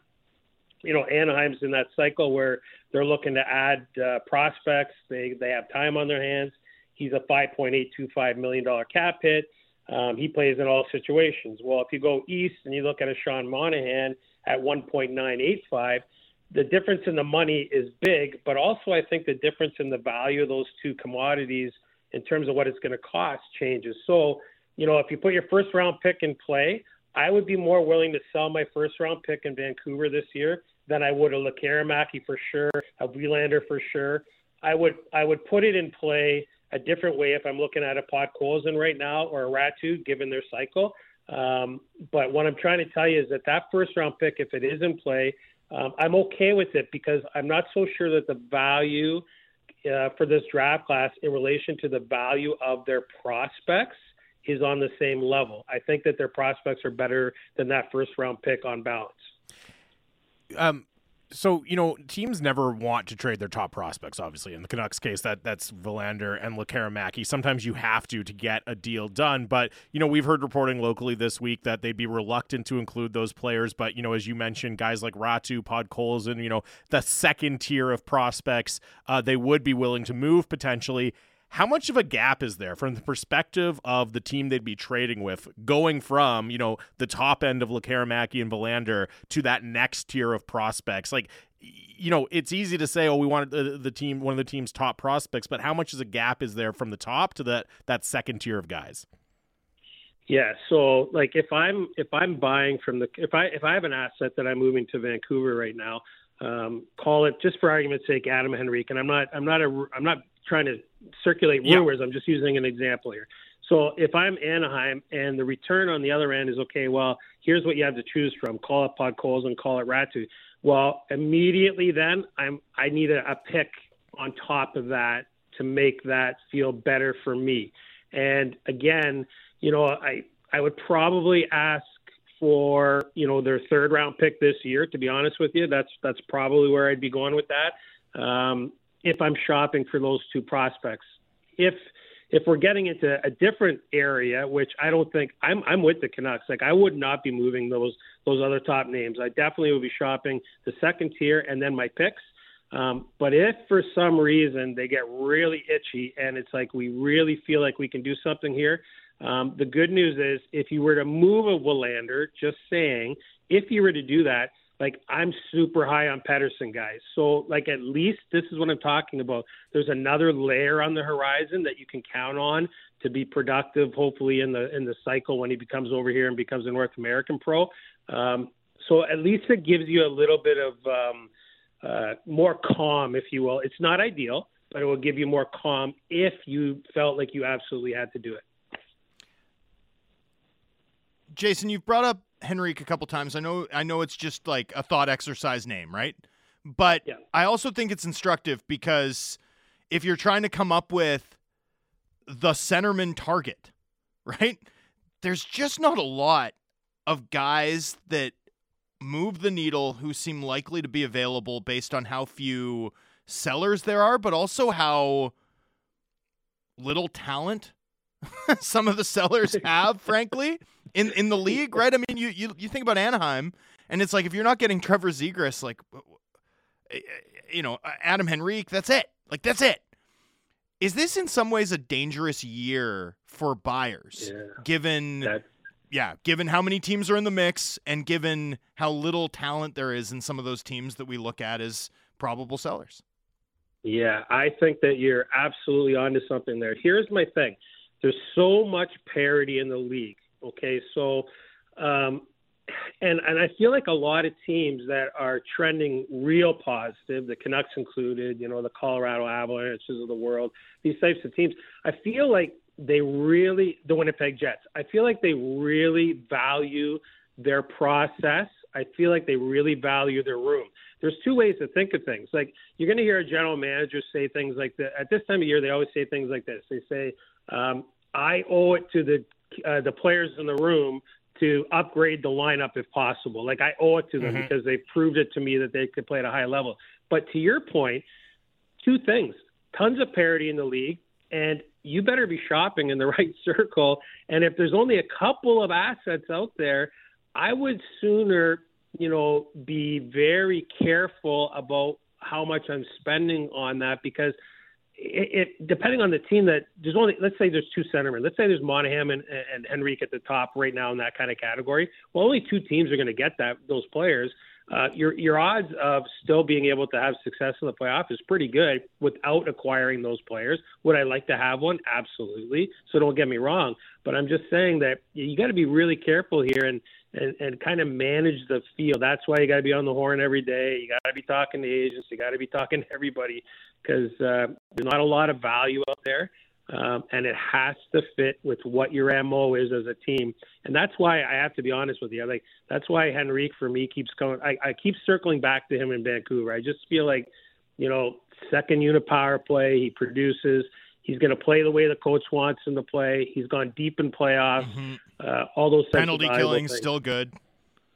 you know, Anaheim's in that cycle where they're looking to add uh, prospects. They, they have time on their hands. He's a five point eight two five million dollars cap hit. Um, he plays in all situations. Well, if you go east and you look at a Sean Monahan at one point nine eight five, the difference in the money is big, but also I think the difference in the value of those two commodities in terms of what it's going to cost changes. So, you know, if you put your first round pick in play, I would be more willing to sell my first round pick in Vancouver this year than I would a Lekkerimäki for sure, a Höglander for sure. I would I would put it in play a different way if I'm looking at a Podkolzin right now or a Räty, given their cycle. Um, but what I'm trying to tell you is that that first-round pick, if it is in play, um, I'm okay with it because I'm not so sure that the value uh, for this draft class in relation to the value of their prospects is on the same level. I think that their prospects are better than that first-round pick on balance. Um. So, you know, teams never want to trade their top prospects, obviously. In the Canucks case, that that's Höglander and Lekkerimäki. Sometimes you have to to get a deal done. But, you know, we've heard reporting locally this week that they'd be reluctant to include those players. But, you know, as you mentioned, guys like Räty, Podkolzin, you know, the second tier of prospects, uh, they would be willing to move potentially. How much of a gap is there from the perspective of the team they'd be trading with going from, you know, the top end of Lekkerimäki and Höglander to that next tier of prospects? Like, you know, it's easy to say, oh, we wanted the, the team, one of the team's top prospects, but how much is a gap is there from the top to that, that second tier of guys? Yeah. So like if I'm, if I'm buying from the, if I, if I have an asset that I'm moving to Vancouver right now, um, call it just for argument's sake, Adam Henrique. And I'm not, I'm not a, I'm not, trying to circulate rumors. Yeah. I'm just using an example here. So if I'm Anaheim and the return on the other end is, okay, well, here's what you have to choose from. Call it Podkolzin, call it Räty. Well, immediately then I'm, I need a, a pick on top of that to make that feel better for me. And again, you know, I, I would probably ask for, you know, their third round pick this year, to be honest with you. That's, that's probably where I'd be going with that. Um, if I'm shopping for those two prospects. If if we're getting into a different area, which I don't think I'm I'm with the Canucks. Like I would not be moving those those other top names. I definitely would be shopping the second tier and then my picks. Um, but if for some reason they get really itchy and it's like we really feel like we can do something here, um, the good news is if you were to move a Höglander, just saying, if you were to do that, like, I'm super high on Pettersson, guys. So, like, at least this is what I'm talking about. There's another layer on the horizon that you can count on to be productive, hopefully, in the in the cycle when he becomes over here and becomes a North American pro. Um, so, at least it gives you a little bit of um, uh, more calm, if you will. It's not ideal, but it will give you more calm if you felt like you absolutely had to do it. Jason, you've brought up Henrique a couple times. I know I know it's just like a thought exercise name, right? But yeah. I also think it's instructive because if you're trying to come up with the centerman target, right? There's just not a lot of guys that move the needle who seem likely to be available based on how few sellers there are, but also how little talent some of the sellers have, frankly, in, in the league, right? I mean, you, you you think about Anaheim, and it's like if you're not getting Trevor Zegras, like, you know, Adam Henrique, that's it. Like, that's it. Is this in some ways a dangerous year for buyers, yeah, given, that, yeah, given how many teams are in the mix and given how little talent there is in some of those teams that we look at as probable sellers. Yeah, I think that you're absolutely onto something there. Here's my thing. There's so much parity in the league. Okay, so um, and and I feel like a lot of teams that are trending real positive, the Canucks included, you know, the Colorado Avalanches of the world, these types of teams, I feel like they really, the Winnipeg Jets, I feel like they really value their process. I feel like they really value their room. There's two ways to think of things. Like, you're going to hear a general manager say things like that. At this time of year, they always say things like this. They say, um, I owe it to the uh, the players in the room to upgrade the lineup if possible. Like, I owe it to them mm-hmm. because they proved it to me that they could play at a high level. But to your point, two things. Tons of parity in the league, and you better be shopping in the right circle. And if there's only a couple of assets out there, I would sooner, you know, be very careful about how much I'm spending on that, because it, it depending on the team that there's only, let's say there's two centermen. Let's say there's Monahan and, and Henrique at the top right now in that kind of category. Well, only two teams are going to get that, those players. Uh, your, your odds of still being able to have success in the playoff is pretty good without acquiring those players. Would I like to have one? Absolutely. So don't get me wrong, but I'm just saying that you got to be really careful here and, and, and kind of manage the field. That's why you got to be on the horn every day. You got to be talking to agents. You got to be talking to everybody, because uh, there's not a lot of value out there. Um, and it has to fit with what your M O is as a team. And that's why I have to be honest with you. Like, that's why Henrique for me keeps going. I, I keep circling back to him in Vancouver. I just feel like, you know, second unit power play, he produces. He's going to play the way the coach wants him to play. He's gone deep in playoffs. Mm-hmm. Uh, all those penalty killing's things. Still good.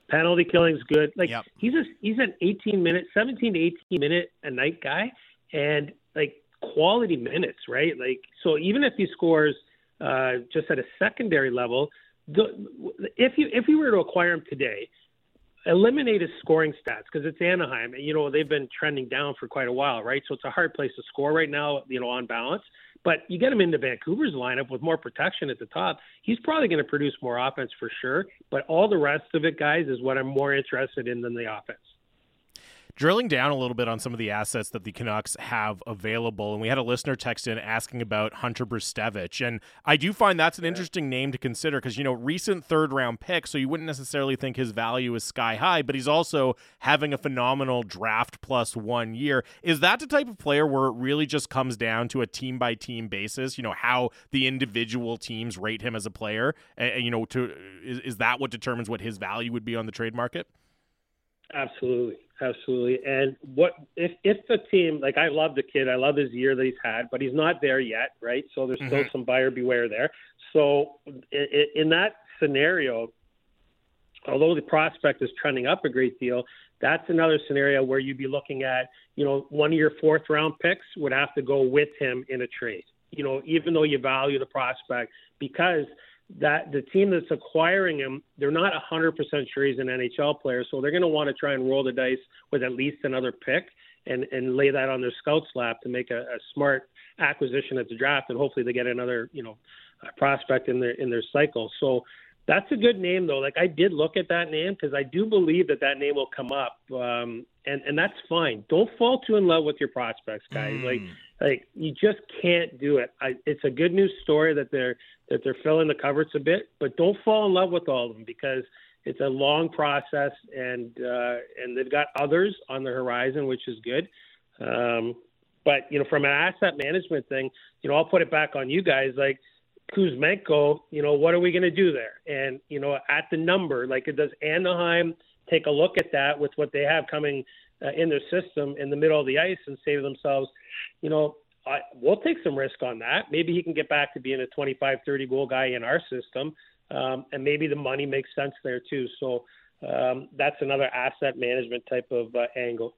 Penalty killing's good. Like yep. he's a, he's an eighteen minute, seventeen to eighteen minute a night guy, and like quality minutes, right? Like, so even if he scores uh, just at a secondary level, the, if you if you were to acquire him today, eliminate his scoring stats, because it's Anaheim, and you know they've been trending down for quite a while, right? So it's a hard place to score right now, you know, on balance. But you get him into Vancouver's lineup with more protection at the top, he's probably going to produce more offense for sure. But all the rest of it, guys, is what I'm more interested in than the offense. Drilling down a little bit on some of the assets that the Canucks have available, and we had a listener text in asking about Hunter Brzustewicz, and I do find that's an interesting name to consider because, you know, recent third-round pick, so you wouldn't necessarily think his value is sky-high, but he's also having a phenomenal draft plus one year. Is that the type of player where it really just comes down to a team-by-team basis, you know, how the individual teams rate him as a player, and, you know, to is, is that what determines what his value would be on the trade market? Absolutely. Absolutely. And what if if the team, like, I love the kid, I love his year that he's had, but he's not there yet, right? So there's mm-hmm. still some buyer beware there. So in, in that scenario, although the prospect is trending up a great deal, that's another scenario where you'd be looking at, you know, one of your fourth round picks would have to go with him in a trade, you know, even though you value the prospect, because that the team that's acquiring him, they're not one hundred percent sure he's an N H L player, so they're going to want to try and roll the dice with at least another pick and, and lay that on their scout's lap to make a, a smart acquisition at the draft, and hopefully they get another, you know, prospect in their in their cycle. So that's a good name, though. Like, I did look at that name because I do believe that that name will come up, um, and, and that's fine. Don't fall too in love with your prospects, guys. Mm. Like, Like you just can't do it. I, it's a good news story that they're that they're filling the cupboards a bit, but don't fall in love with all of them, because it's a long process, and uh, and they've got others on the horizon, which is good. Um, but you know, from an asset management thing, you know, I'll put it back on you guys. Like Kuzmenko, you know, what are we going to do there? And you know, at the number, like, does Anaheim take a look at that with what they have coming Uh, in their system in the middle of the ice and say to themselves, you know, I, we'll take some risk on that. Maybe he can get back to being a twenty-five, thirty goal guy in our system. Um, and maybe the money makes sense there too. So um, that's another asset management type of uh, angle.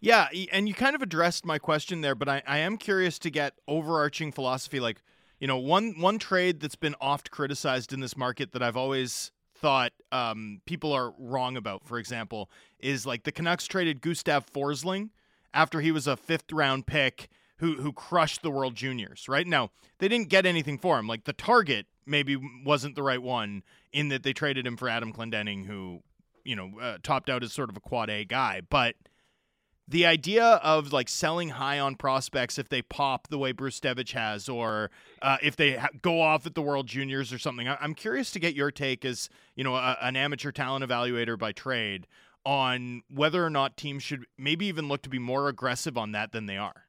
Yeah. And you kind of addressed my question there, but I, I am curious to get overarching philosophy. Like, you know, one, one trade that's been oft criticized in this market that I've always thought um, people are wrong about, for example, is like the Canucks traded Gustav Forsling after he was a fifth round pick who who crushed the World Juniors, right? Now, they didn't get anything for him. Like, the target maybe wasn't the right one, in that they traded him for Adam Clendenning, who, you know, uh, topped out as sort of a quad A guy. But the idea of like selling high on prospects if they pop the way Brzustewicz has, or uh, if they ha- go off at the World Juniors or something, I- I'm curious to get your take as, you know, a- an amateur talent evaluator by trade, on whether or not teams should maybe even look to be more aggressive on that than they are.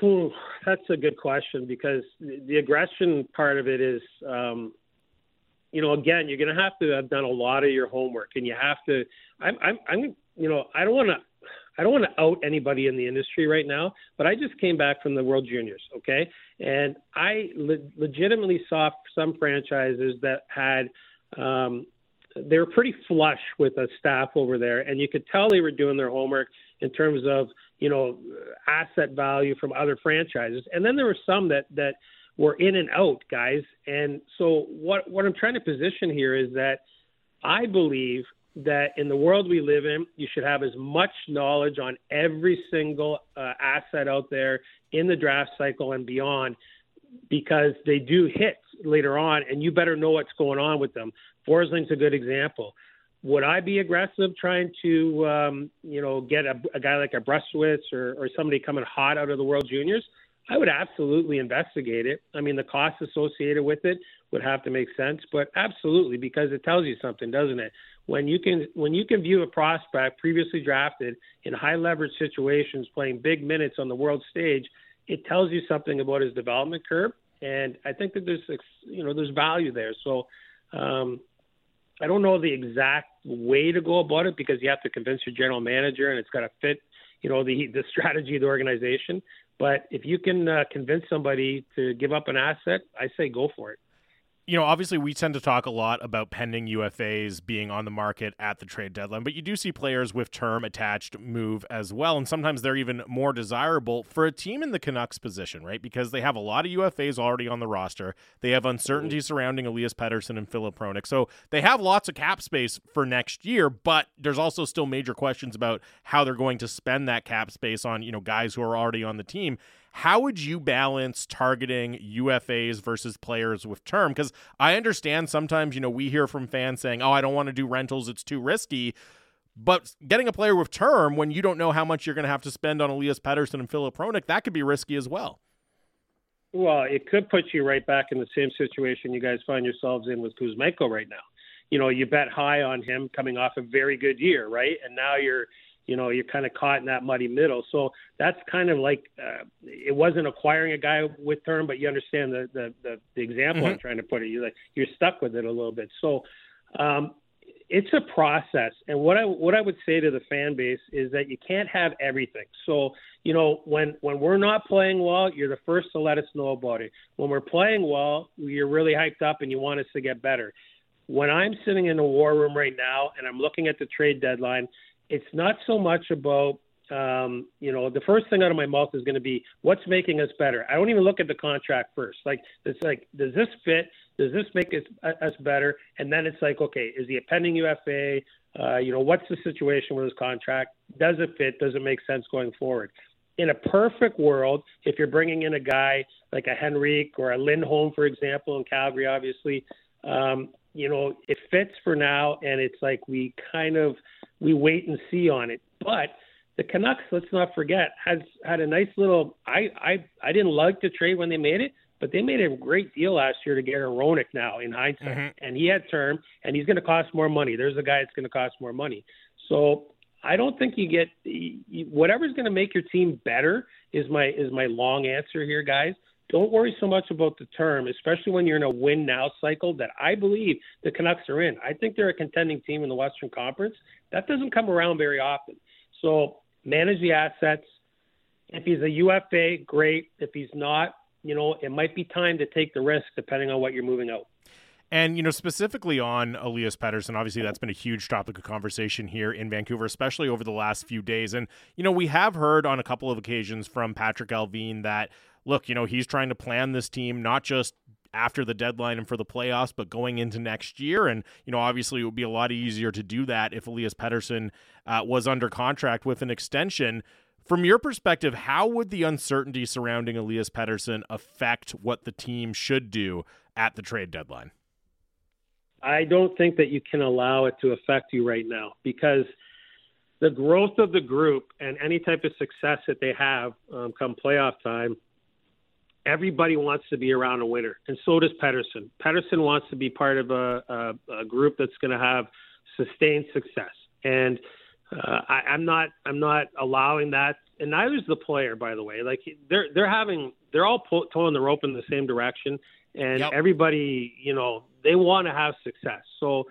Ooh, that's a good question, because the aggression part of it is, um, you know, again, you're going to have to have done a lot of your homework, and you have to, I'm, I'm, I'm you know, I don't want to, I don't want to out anybody in the industry right now, but I just came back from the World Juniors. Okay. And I le- legitimately saw some franchises that had, um, they were pretty flush with a staff over there, and you could tell they were doing their homework in terms of, you know, asset value from other franchises. And then there were some that, that were in and out guys. And so what, what I'm trying to position here is that I believe that in the world we live in, you should have as much knowledge on every single uh, asset out there in the draft cycle and beyond, because they do hit later on, and you better know what's going on with them. Forsling's a good example. Would I be aggressive trying to, um, you know, get a, a guy like a Brzustewicz or, or somebody coming hot out of the World Juniors? I would absolutely investigate it. I mean, the costs associated with it would have to make sense, but absolutely, because it tells you something, doesn't it? When you can when you can view a prospect previously drafted in high leverage situations playing big minutes on the world stage, it tells you something about his development curve, and I think that there's, you know, there's value there. So, um, I don't know the exact way to go about it, because you have to convince your general manager, and it's got to fit, you know, the the strategy of the organization. But if you can uh, convince somebody to give up an asset, I say go for it. You know, obviously we tend to talk a lot about pending U F As being on the market at the trade deadline, but you do see players with term attached move as well, and sometimes they're even more desirable for a team in the Canucks position, right? Because they have a lot of U F As already on the roster. They have uncertainty surrounding Elias Pettersson and Filip Hronek. So they have lots of cap space for next year, but there's also still major questions about how they're going to spend that cap space on, you know, guys who are already on the team. How would you balance targeting U F As versus players with term? Because I understand sometimes, you know, we hear from fans saying, oh, I don't want to do rentals, it's too risky. But getting a player with term when you don't know how much you're going to have to spend on Elias Pettersson and Filip Hronek, that could be risky as well. Well, it could put you right back in the same situation you guys find yourselves in with Kuzmenko right now. You know, you bet high on him coming off a very good year, right? And now you're You know, you're kind of caught in that muddy middle. So that's kind of like uh, it wasn't acquiring a guy with term, but you understand the the, the, the example mm-hmm. I'm trying to put it. You're like you're stuck with it a little bit. So um, it's a process. And what I what I would say to the fan base is that you can't have everything. So you know, when when we're not playing well, you're the first to let us know about it. When we're playing well, you're really hyped up and you want us to get better. When I'm sitting in the war room right now and I'm looking at the trade deadline, it's not so much about, um, you know, the first thing out of my mouth is going to be what's making us better. I don't even look at the contract first. Like, it's like, does this fit? Does this make us, us better? And then it's like, okay, is he a pending U F A? Uh, you know, what's the situation with his contract? Does it fit? Does it make sense going forward? In a perfect world, if you're bringing in a guy like a Henrique or a Lindholm, for example, in Calgary, obviously, um, you know, it fits for now, and it's like we kind of we wait and see on it. But the Canucks, let's not forget, has had a nice little – I I I didn't like the trade when they made it, but they made a great deal last year to get Hronek now in hindsight. Mm-hmm. And he had term, and he's going to cost more money. There's a guy that's going to cost more money. So I don't think you get – whatever's going to make your team better is my is my long answer here, guys. Don't worry so much about the term, especially when you're in a win-now cycle that I believe the Canucks are in. I think they're a contending team in the Western Conference. That doesn't come around very often. So manage the assets. If he's a U F A, great. If he's not, you know, it might be time to take the risk depending on what you're moving out. And, you know, specifically on Elias Pettersson, obviously that's been a huge topic of conversation here in Vancouver, especially over the last few days. And, you know, we have heard on a couple of occasions from Patrik Allvin that, look, you know, he's trying to plan this team, not just after the deadline and for the playoffs, but going into next year. And, you know, obviously it would be a lot easier to do that if Elias Pettersson uh, was under contract with an extension. From your perspective, how would the uncertainty surrounding Elias Pettersson affect what the team should do at the trade deadline? I don't think that you can allow it to affect you right now, because the growth of the group and any type of success that they have um, come playoff time, everybody wants to be around a winner, and so does Pettersson. Pettersson wants to be part of a, a, a group that's going to have sustained success, and uh, I, I'm not I'm not allowing that. And neither is the player, by the way. Like they're they're having they're all pull, towing the rope in the same direction, and yep. everybody, you know, they want to have success. So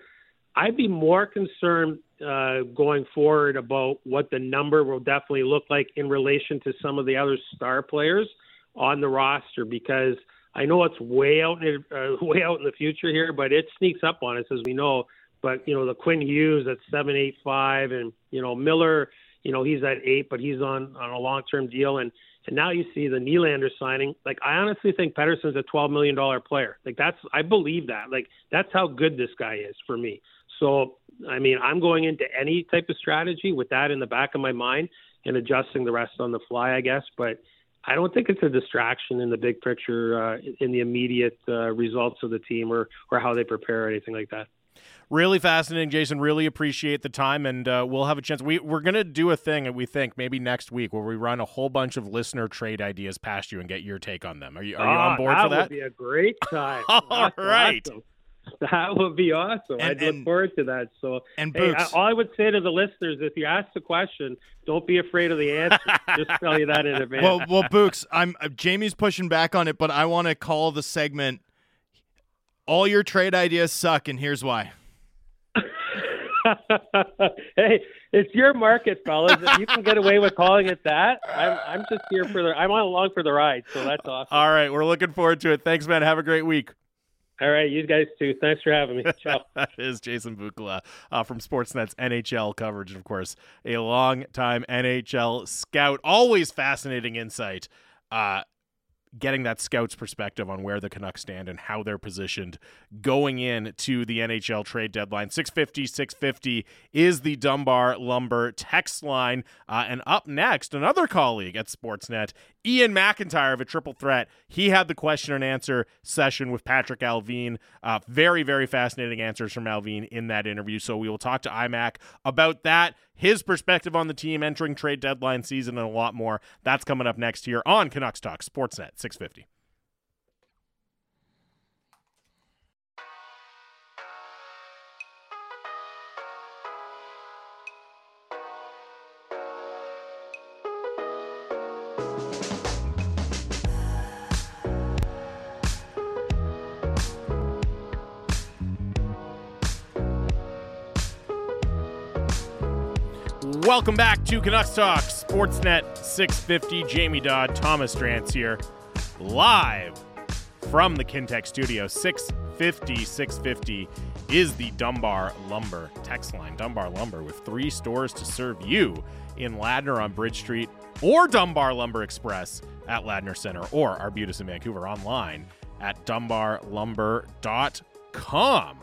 I'd be more concerned uh, going forward about what the number will definitely look like in relation to some of the other star players on the roster, because I know it's way out, uh, way out in the future here, but it sneaks up on us, as we know. But, you know, the Quinn Hughes at seven eight five, and, you know, Miller, you know, he's at eight, but he's on, on a long-term deal. And, and now you see the Nylander signing. Like, I honestly think Pettersson's a twelve million dollars player. Like, that's, I believe that. Like, that's how good this guy is for me. So, I mean, I'm going into any type of strategy with that in the back of my mind and adjusting the rest on the fly, I guess. But I don't think it's a distraction in the big picture, uh, in the immediate uh, results of the team or or how they prepare or anything like that. Really fascinating, Jason. Really appreciate the time, and uh, we'll have a chance. We, we're going to do a thing, we think, maybe next week, where we run a whole bunch of listener trade ideas past you and get your take on them. Are you, are you oh, on board that for that? That would be a great time. All That's right. Awesome. That would be awesome. I look forward to that. So, and hey, I, all I would say to the listeners, if you ask the question, don't be afraid of the answer. Just tell you that in advance. Well, well, Books, I'm uh, Jamie's pushing back on it, but I want to call the segment "All Your Trade Ideas Suck, and Here's Why." Hey, it's your market, fellas. If you can get away with calling it that, I'm, I'm just here for the. I'm along for the ride, so that's awesome. All right, we're looking forward to it. Thanks, man. Have a great week. All right, you guys too. Thanks for having me. Ciao. That is Jason Bukala uh, from Sportsnet's N H L coverage, and of course, a long-time N H L scout. Always fascinating insight, uh, getting that scout's perspective on where the Canucks stand and how they're positioned going in to the N H L trade deadline. six fifty, six fifty is the Dunbar Lumber text line. Uh, and up next, another colleague at Sportsnet, Ian MacIntyre of A Triple Threat. He had the question and answer session with Patrik Allvin. Uh, very, very fascinating answers from Allvin in that interview. So we will talk to iMac about that, his perspective on the team entering trade deadline season, and a lot more. That's coming up next here on Canucks Talk, Sportsnet six fifty. Welcome back to Canucks Talk, Sportsnet six fifty. Jamie Dodd, Thomas Drance here, live from the Kintec studio. six fifty, six fifty is the Dunbar Lumber text line. Dunbar Lumber with three stores to serve you in Ladner on Bridge Street, or Dunbar Lumber Express at Ladner Center, or Arbutus in Vancouver, online at dunbar lumber dot com.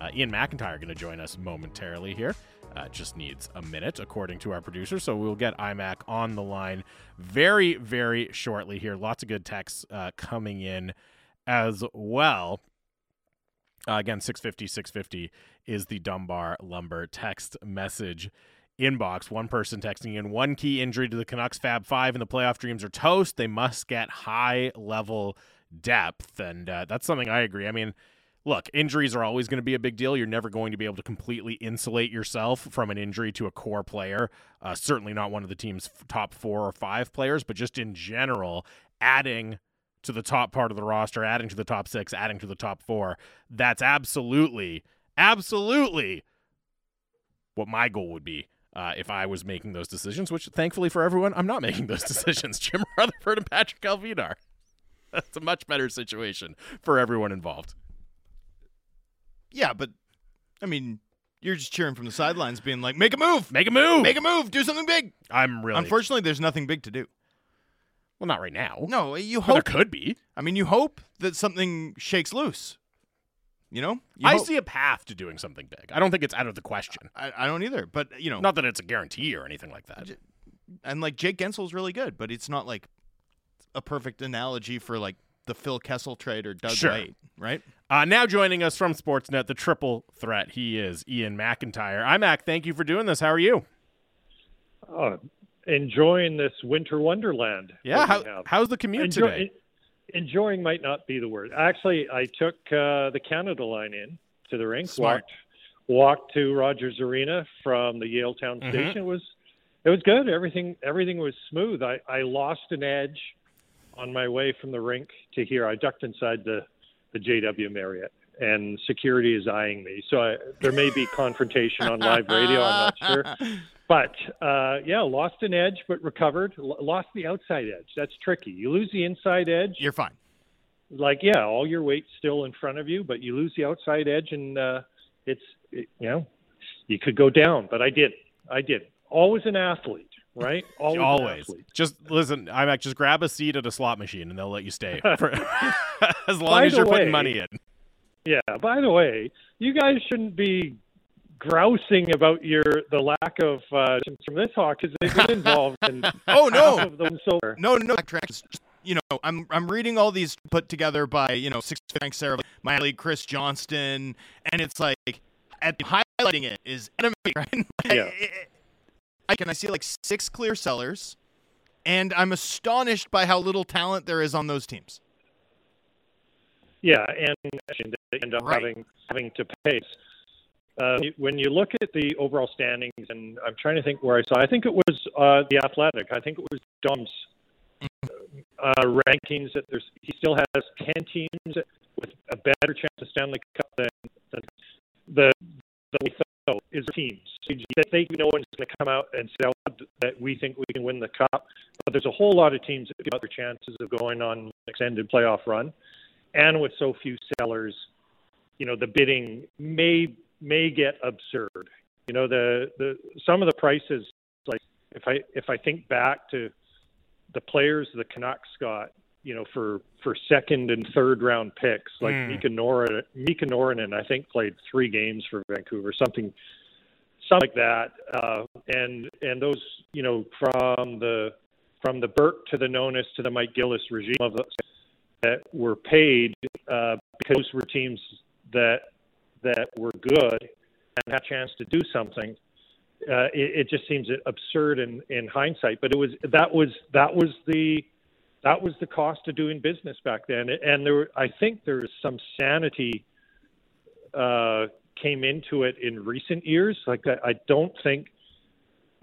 Uh, Ian MacIntyre going to join us momentarily here. Uh, just needs a minute, according to our producer. So we'll get iMac on the line very, very shortly here. Lots of good texts uh, coming in as well. Uh, again, six fifty, six fifty is the Dunbar Lumber text message inbox. One person texting in, one key injury to the Canucks Fab Five and the playoff dreams are toast. They must get high-level depth. And uh, that's something I agree. I mean, look, injuries are always going to be a big deal. You're never going to be able to completely insulate yourself from an injury to a core player. Uh, certainly not one of the team's top four or five players, but just in general, adding to the top part of the roster, adding to the top six, adding to the top four, that's absolutely, absolutely what my goal would be. Uh, if I was making those decisions, which thankfully for everyone, I'm not making those decisions. Jim Rutherford and Patrik Allvin are. That's a much better situation for everyone involved. Yeah, but, I mean, you're just cheering from the sidelines being like, make a move! Make a move! Make a move! Do something big! I'm really... Unfortunately, there's nothing big to do. Well, not right now. No, you hope... But there could be. I mean, you hope that something shakes loose. You know? You I hope. see a path to doing something big. I don't think it's out of the question. I, I don't either, but, you know... Not that it's a guarantee or anything like that. and like Jake Gensel's really good, but it's not like a perfect analogy for like the Phil Kessel trade or Doug sure. Weight, right? Uh, now joining us from Sportsnet, the triple threat, he is Ian MacIntyre. iMac, thank you for doing this. How are you? Uh, enjoying this winter wonderland. Yeah, how, how's the commute Enjoy- today? Enjoying might not be the word. Actually, I took uh, the Canada line in to the rink. Smart. Walked, walked to Rogers Arena from the Yale Town mm-hmm. Station. It was it was good. Everything everything was smooth. I, I lost an edge on my way from the rink to here. I ducked inside the, the J W Marriott, and security is eyeing me. So I, there may be confrontation on live radio. I'm not sure. But, uh, yeah, lost an edge, but recovered. L- lost the outside edge. That's tricky. You lose the inside edge. You're fine. Like, yeah, all your weight's still in front of you, but you lose the outside edge, and uh, it's, it, you know, you could go down. But I did. I did. Always an athlete, right? Always. Always. Athlete. Just listen, iMac, just grab a seat at a slot machine, and they'll let you stay for, as long by as you're way, putting money in. Yeah, by the way, you guys shouldn't be grousing about your the lack of uh, from this hawk because they've been involved in oh no half of them so far. no no you know I'm I'm reading all these put together by you know six Frank Sarah my league Chris Johnston and it's like at the highlighting it is enemy right yeah. I can I see like six clear sellers and I'm astonished by how little talent there is on those teams. Yeah, and they end up right. having having to pay. Uh, when you look at the overall standings, and I'm trying to think where I saw, I think it was uh, the Athletic. I think it was Dom's uh, rankings that there's. He still has ten teams with a better chance of Stanley Cup than, than the the we thought is teams. They think no one's going to come out and say that we think we can win the cup, but there's a whole lot of teams that have other chances of going on an extended playoff run, and with so few sellers, you know the bidding may. may get absurd. You know, the, the some of the prices, like if I if I think back to the players the Canucks got, you know, for, for second and third round picks, like mm. Mika Nor- Mika Norinen, I think played three games for Vancouver, something something like that. Uh, and and those, you know, from the from the Burke to the Nonis to the Mike Gillis regime of that were paid uh, because those were teams that that were good and had a chance to do something. Uh, it, it just seems absurd in, in hindsight, but it was, that was, that was the, that was the cost of doing business back then. And there were, I think there was some sanity uh, came into it in recent years. Like I don't think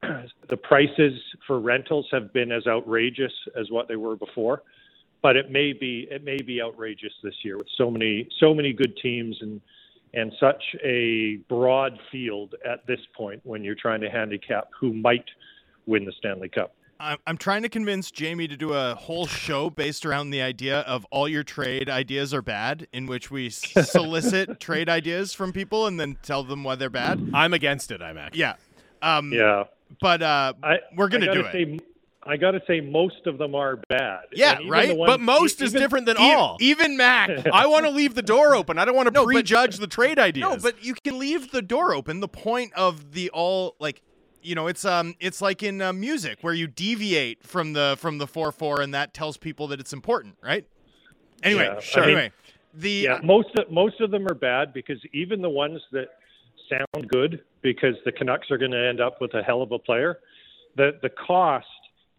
the prices for rentals have been as outrageous as what they were before, but it may be, it may be outrageous this year with so many, so many good teams and, and such a broad field at this point when you're trying to handicap who might win the Stanley Cup. I'm trying to convince Jamie to do a whole show based around the idea of all your trade ideas are bad, in which we solicit trade ideas from people and then tell them why they're bad. I'm against it, I'm actually. Yeah. Um, yeah. But uh, I, we're going to do it. Say, I got to say, most of them are bad. Yeah, right? Ones, but most even, is different than even, all. Even Mac. I want to leave the door open. I don't want to no, prejudge but, the trade ideas. No, but you can leave the door open. The point of the all, like, you know, it's um, it's like in uh, music where you deviate from the from the four four, and that tells people that it's important, right? Anyway, yeah, sure. I mean, anyway, the yeah, most of, most of them are bad because even the ones that sound good, because the Canucks are going to end up with a hell of a player, the the cost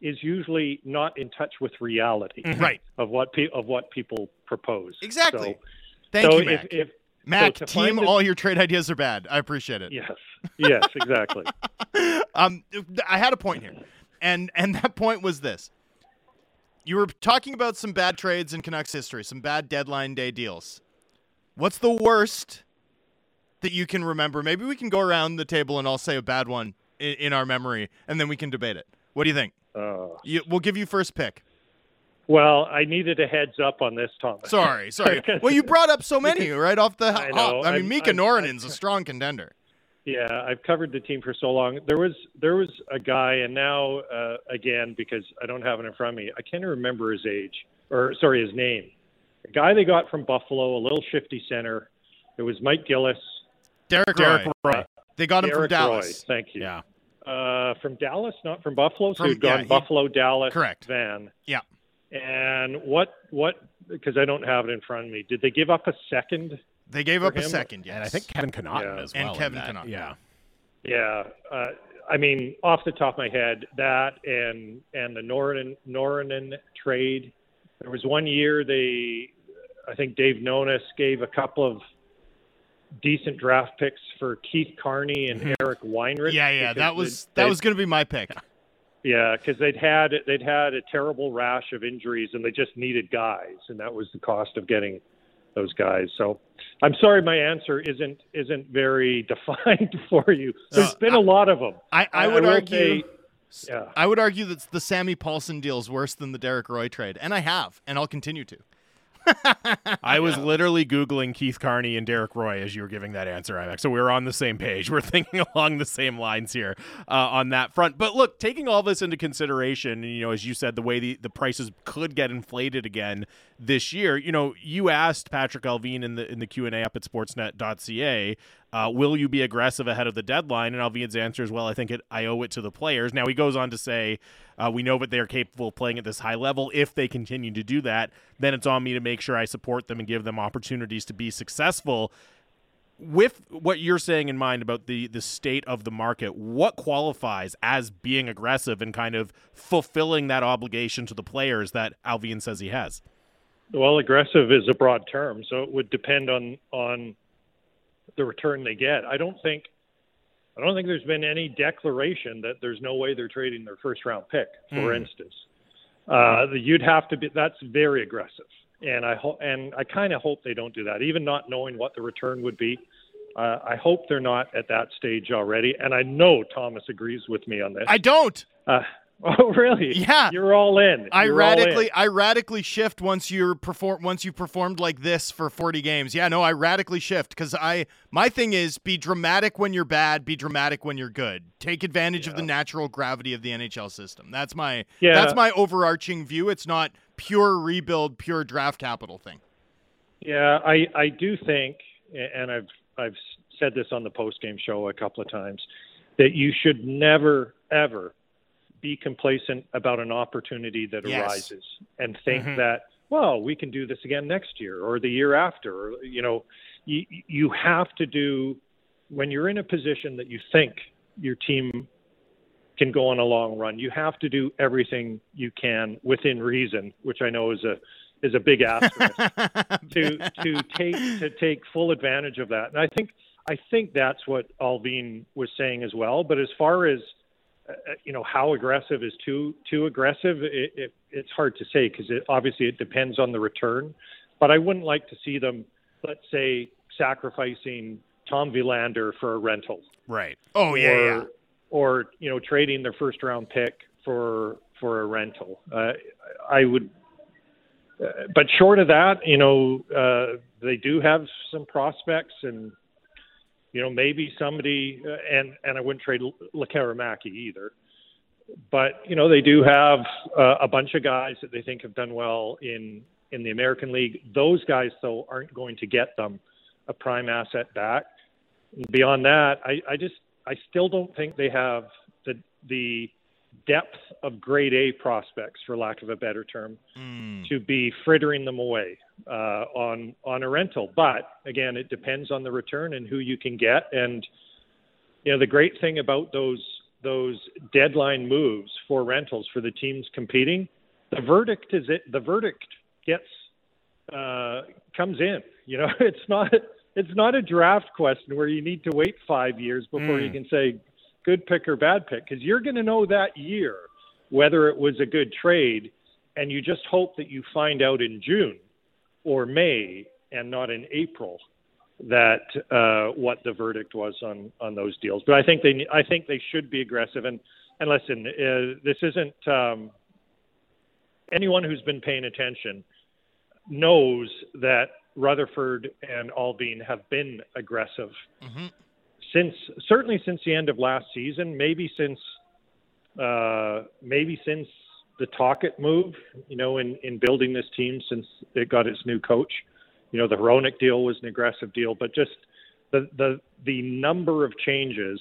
is usually not in touch with reality right. of what pe- of what people propose. Exactly. So, Thank so you, Mac. If, if, Mac, so team, all the... your trade ideas are bad. I appreciate it. Yes, yes, exactly. um, I had a point here, and and that point was this. You were talking about some bad trades in Canucks history, some bad deadline day deals. What's the worst that you can remember? Maybe we can go around the table and I'll say a bad one in, in our memory, and then we can debate it. What do you think? Uh, you, we'll give you first pick. Well, I needed a heads up on this, Thomas. Sorry, sorry. Well, you brought up so many right off the I know. Hop. I mean, I'm, Mika I'm, Norinen's I'm, a strong contender. Yeah, I've covered the team for so long. There was there was a guy, and now, uh, again, because I don't have it in front of me, I can't remember his age, or sorry, his name. A guy they got from Buffalo, a little shifty center. It was Mike Gillis. Derek Roy. Derek Roy. They got him Derek from Dallas. Roy, thank you. Yeah. uh, from Dallas, not from Buffalo. So from, you'd gone yeah, Buffalo, he, Dallas, correct. Van. Yeah. And what, what, because I don't have it in front of me, did they give up a second? They gave up him? a second, yes. And I think Kevin Connaughton yeah. as well. And Kevin Connaughton. Yeah. Yeah. Uh, I mean, off the top of my head, that and and the Norrin, Norrin trade. There was one year they, I think Dave Nonis gave a couple of decent draft picks for Keith Carney and mm-hmm. Eric Weinrich. Yeah, yeah, that was that was going to be my pick. Yeah, because they'd had they'd had a terrible rash of injuries, and they just needed guys, and that was the cost of getting those guys. So, I'm sorry, my answer isn't isn't very defined for you. There's uh, been I, a lot of them. I, I would I argue. Say, yeah. I would argue that the Sammy Paulson deal is worse than the Derek Roy trade, and I have, and I'll continue to. I was yeah. literally Googling Keith Carney and Derek Roy as you were giving that answer, Imac. So we were on the same page. We're thinking along the same lines here uh, on that front. But look, taking all this into consideration, you know, as you said, the way the, the prices could get inflated again this year, you know, you asked Patrik Allvin in the in the Q and A up at sportsnet dot c a, uh, will you be aggressive ahead of the deadline? And Alvin's answer is, well, I think it, I owe it to the players. Now he goes on to say, uh, we know that they're capable of playing at this high level. If they continue to do that, then it's on me to make sure I support them and give them opportunities to be successful. With what you're saying in mind about the, the state of the market, what qualifies as being aggressive and kind of fulfilling that obligation to the players that Allvin says he has? Well, aggressive is a broad term, so it would depend on on the return they get. I don't think I don't think there's been any declaration that there's no way they're trading their first round pick, for mm. instance. Uh, you'd have to be that's very aggressive. And I ho- and I kind of hope they don't do that, even not knowing what the return would be. Uh, I hope they're not at that stage already. And I know Thomas agrees with me on this. I don't. Uh, Oh really? Yeah, you're all in. You're I radically, in. I radically shift once you perform. Once you performed like this for forty games, yeah, no, I radically shift because I my thing is be dramatic when you're bad, be dramatic when you're good. Take advantage yeah. of the natural gravity of the N H L system. That's my yeah. that's my overarching view. It's not pure rebuild, pure draft capital thing. Yeah, I I do think, and I've I've said this on the postgame show a couple of times, that you should never ever. be complacent about an opportunity that yes. arises and think mm-hmm. that, well, we can do this again next year or the year after. Or, you know, you, you have to do when you're in a position that you think your team can go on a long run, you have to do everything you can within reason, which I know is a, is a big asterisk to, to take, to take full advantage of that. And I think, I think that's what Allvin was saying as well. But as far as, Uh, you know, how aggressive is too too aggressive? It, it, it's hard to say because it, obviously it depends on the return. But I wouldn't like to see them, let's say, sacrificing Tom Vilander for a rental, right? Oh yeah, or, yeah. or you know, trading their first round pick for for a rental. Uh, I would, uh, but short of that, you know, uh, they do have some prospects and. You know, maybe somebody, uh, and, and I wouldn't trade Lekkerimäki either, but, you know, they do have uh, a bunch of guys that they think have done well in, in the American League. Those guys, though, aren't going to get them a prime asset back. Beyond that, I, I just, I still don't think they have the the depth of grade A prospects, for lack of a better term, mm. to be frittering them away uh, on on a rental. But again, it depends on the return and who you can get. And you know, the great thing about those those deadline moves for rentals for the teams competing, the verdict is it the verdict gets uh, comes in. You know, it's not it's not a draft question where you need to wait five years before mm. you can say. Good pick or bad pick, because you're going to know that year whether it was a good trade, and you just hope that you find out in June or May and not in April that uh, what the verdict was on, on those deals. But I think they I think they should be aggressive. And and listen, uh, this isn't um, anyone who's been paying attention knows that Rutherford and Allvin have been aggressive. Mm-hmm. Since certainly since the end of last season, maybe since uh, maybe since the Tocchet move, you know, in, in building this team since it got its new coach, you know, the Hronek deal was an aggressive deal, but just the the the number of changes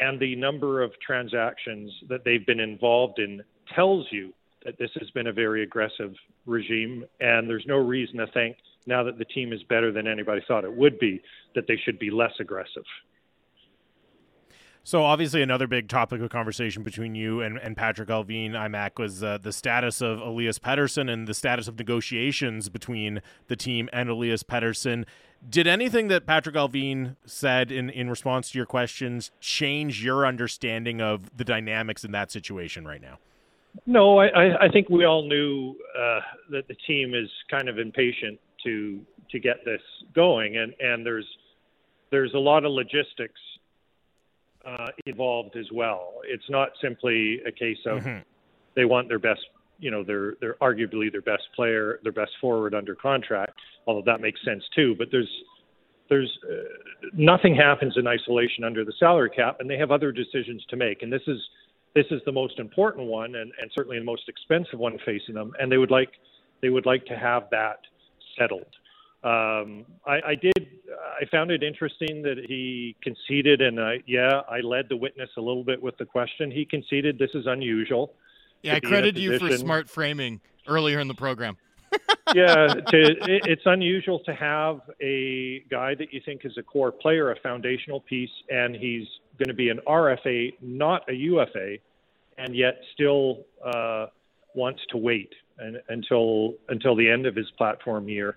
and the number of transactions that they've been involved in tells you that this has been a very aggressive regime, and there's no reason to think now that the team is better than anybody thought it would be, that they should be less aggressive. So obviously another big topic of conversation between you and, and Patrik Allvin, I M A C, was uh, the status of Elias Pettersson and the status of negotiations between the team and Elias Pettersson. Did anything that Patrik Allvin said in, in response to your questions change your understanding of the dynamics in that situation right now? No, I, I think we all knew uh, that the team is kind of impatient to to get this going, and, and there's there's a lot of logistics Uh, evolved as well. It's not simply a case of mm-hmm. they want their best, you know, they're they're arguably their best player, their best forward under contract, although that makes sense too. But there's there's uh, nothing happens in isolation under the salary cap, and they have other decisions to make. And this is this is the most important one, and, and certainly the most expensive one facing them. And they would like they would like to have that settled. Um, I, I did. I found it interesting that he conceded, and I, yeah, I led the witness a little bit with the question. He conceded this is unusual. Yeah, I credited you for smart framing earlier in the program. yeah, to, it, it's unusual to have a guy that you think is a core player, a foundational piece, and he's going to be an R F A, not a U F A, and yet still uh, wants to wait and, until until the end of his platform year.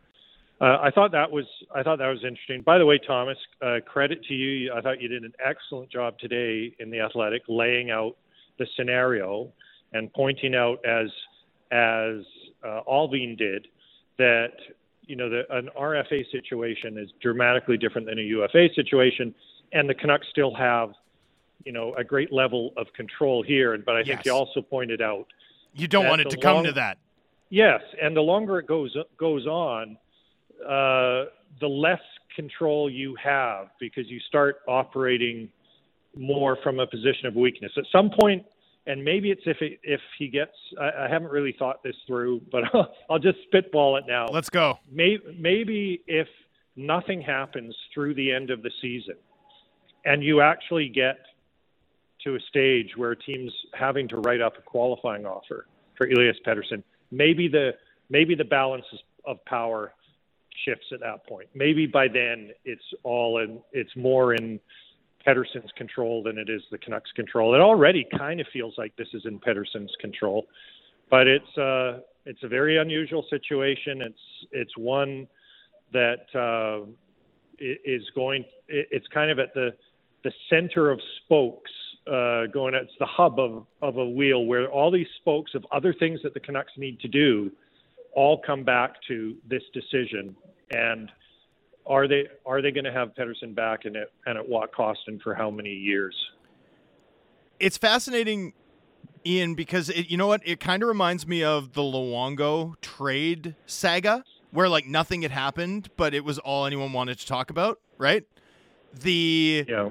Uh, I thought that was I thought that was interesting. By the way, Thomas, uh, credit to you. I thought you did an excellent job today in The Athletic, laying out the scenario and pointing out, as as uh, Allvin did, that you know the, an R F A situation is dramatically different than a U F A situation, and the Canucks still have you know a great level of control here. But I yes. think you also pointed out you don't want it to long- come to that. Yes, and the longer it goes goes on. Uh, the less control you have, because you start operating more from a position of weakness at some point. And maybe it's if it, if he gets, I, I haven't really thought this through, but I'll, I'll just spitball it now. Let's go. Maybe, maybe if nothing happens through the end of the season and you actually get to a stage where a team's having to write up a qualifying offer for Elias Pettersson, maybe the, maybe the balance of power shifts at that point. Maybe by then it's all in, it's more in Pettersson's control than it is the Canucks' control. It already kind of feels like this is in Pettersson's control, but it's uh it's a very unusual situation. It's it's one that uh, is going. It's kind of at the the center of spokes uh, going. It's the hub of of a wheel where all these spokes of other things that the Canucks need to do all come back to this decision. And are they are they going to have Pettersson back, and at, and at what cost, and for how many years? It's fascinating, Ian, because it, you know what? It kind of reminds me of the Luongo trade saga, where like nothing had happened, but it was all anyone wanted to talk about, right? The yeah.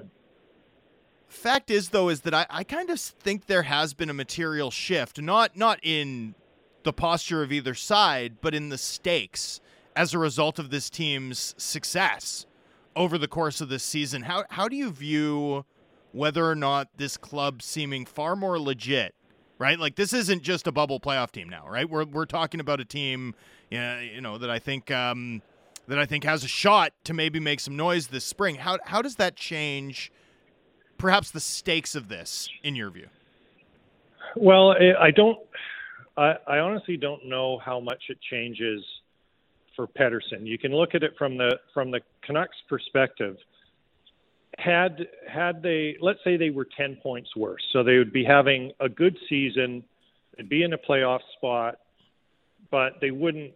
fact is, though, is that I, I kind of think there has been a material shift, not not in the posture of either side, but in the stakes as a result of this team's success over the course of this season. How how do you view whether or not this club seeming far more legit, right? Like, this isn't just a bubble playoff team now, right? We're we're talking about a team, you know, you know that I think um, that I think has a shot to maybe make some noise this spring. How how does that change, perhaps, the stakes of this in your view? Well, I don't. I, I honestly don't know how much it changes for Pettersson. You can look at it from the from the Canucks' perspective. Had had they, let's say they were ten points worse, so they would be having a good season, they'd be in a playoff spot, but they wouldn't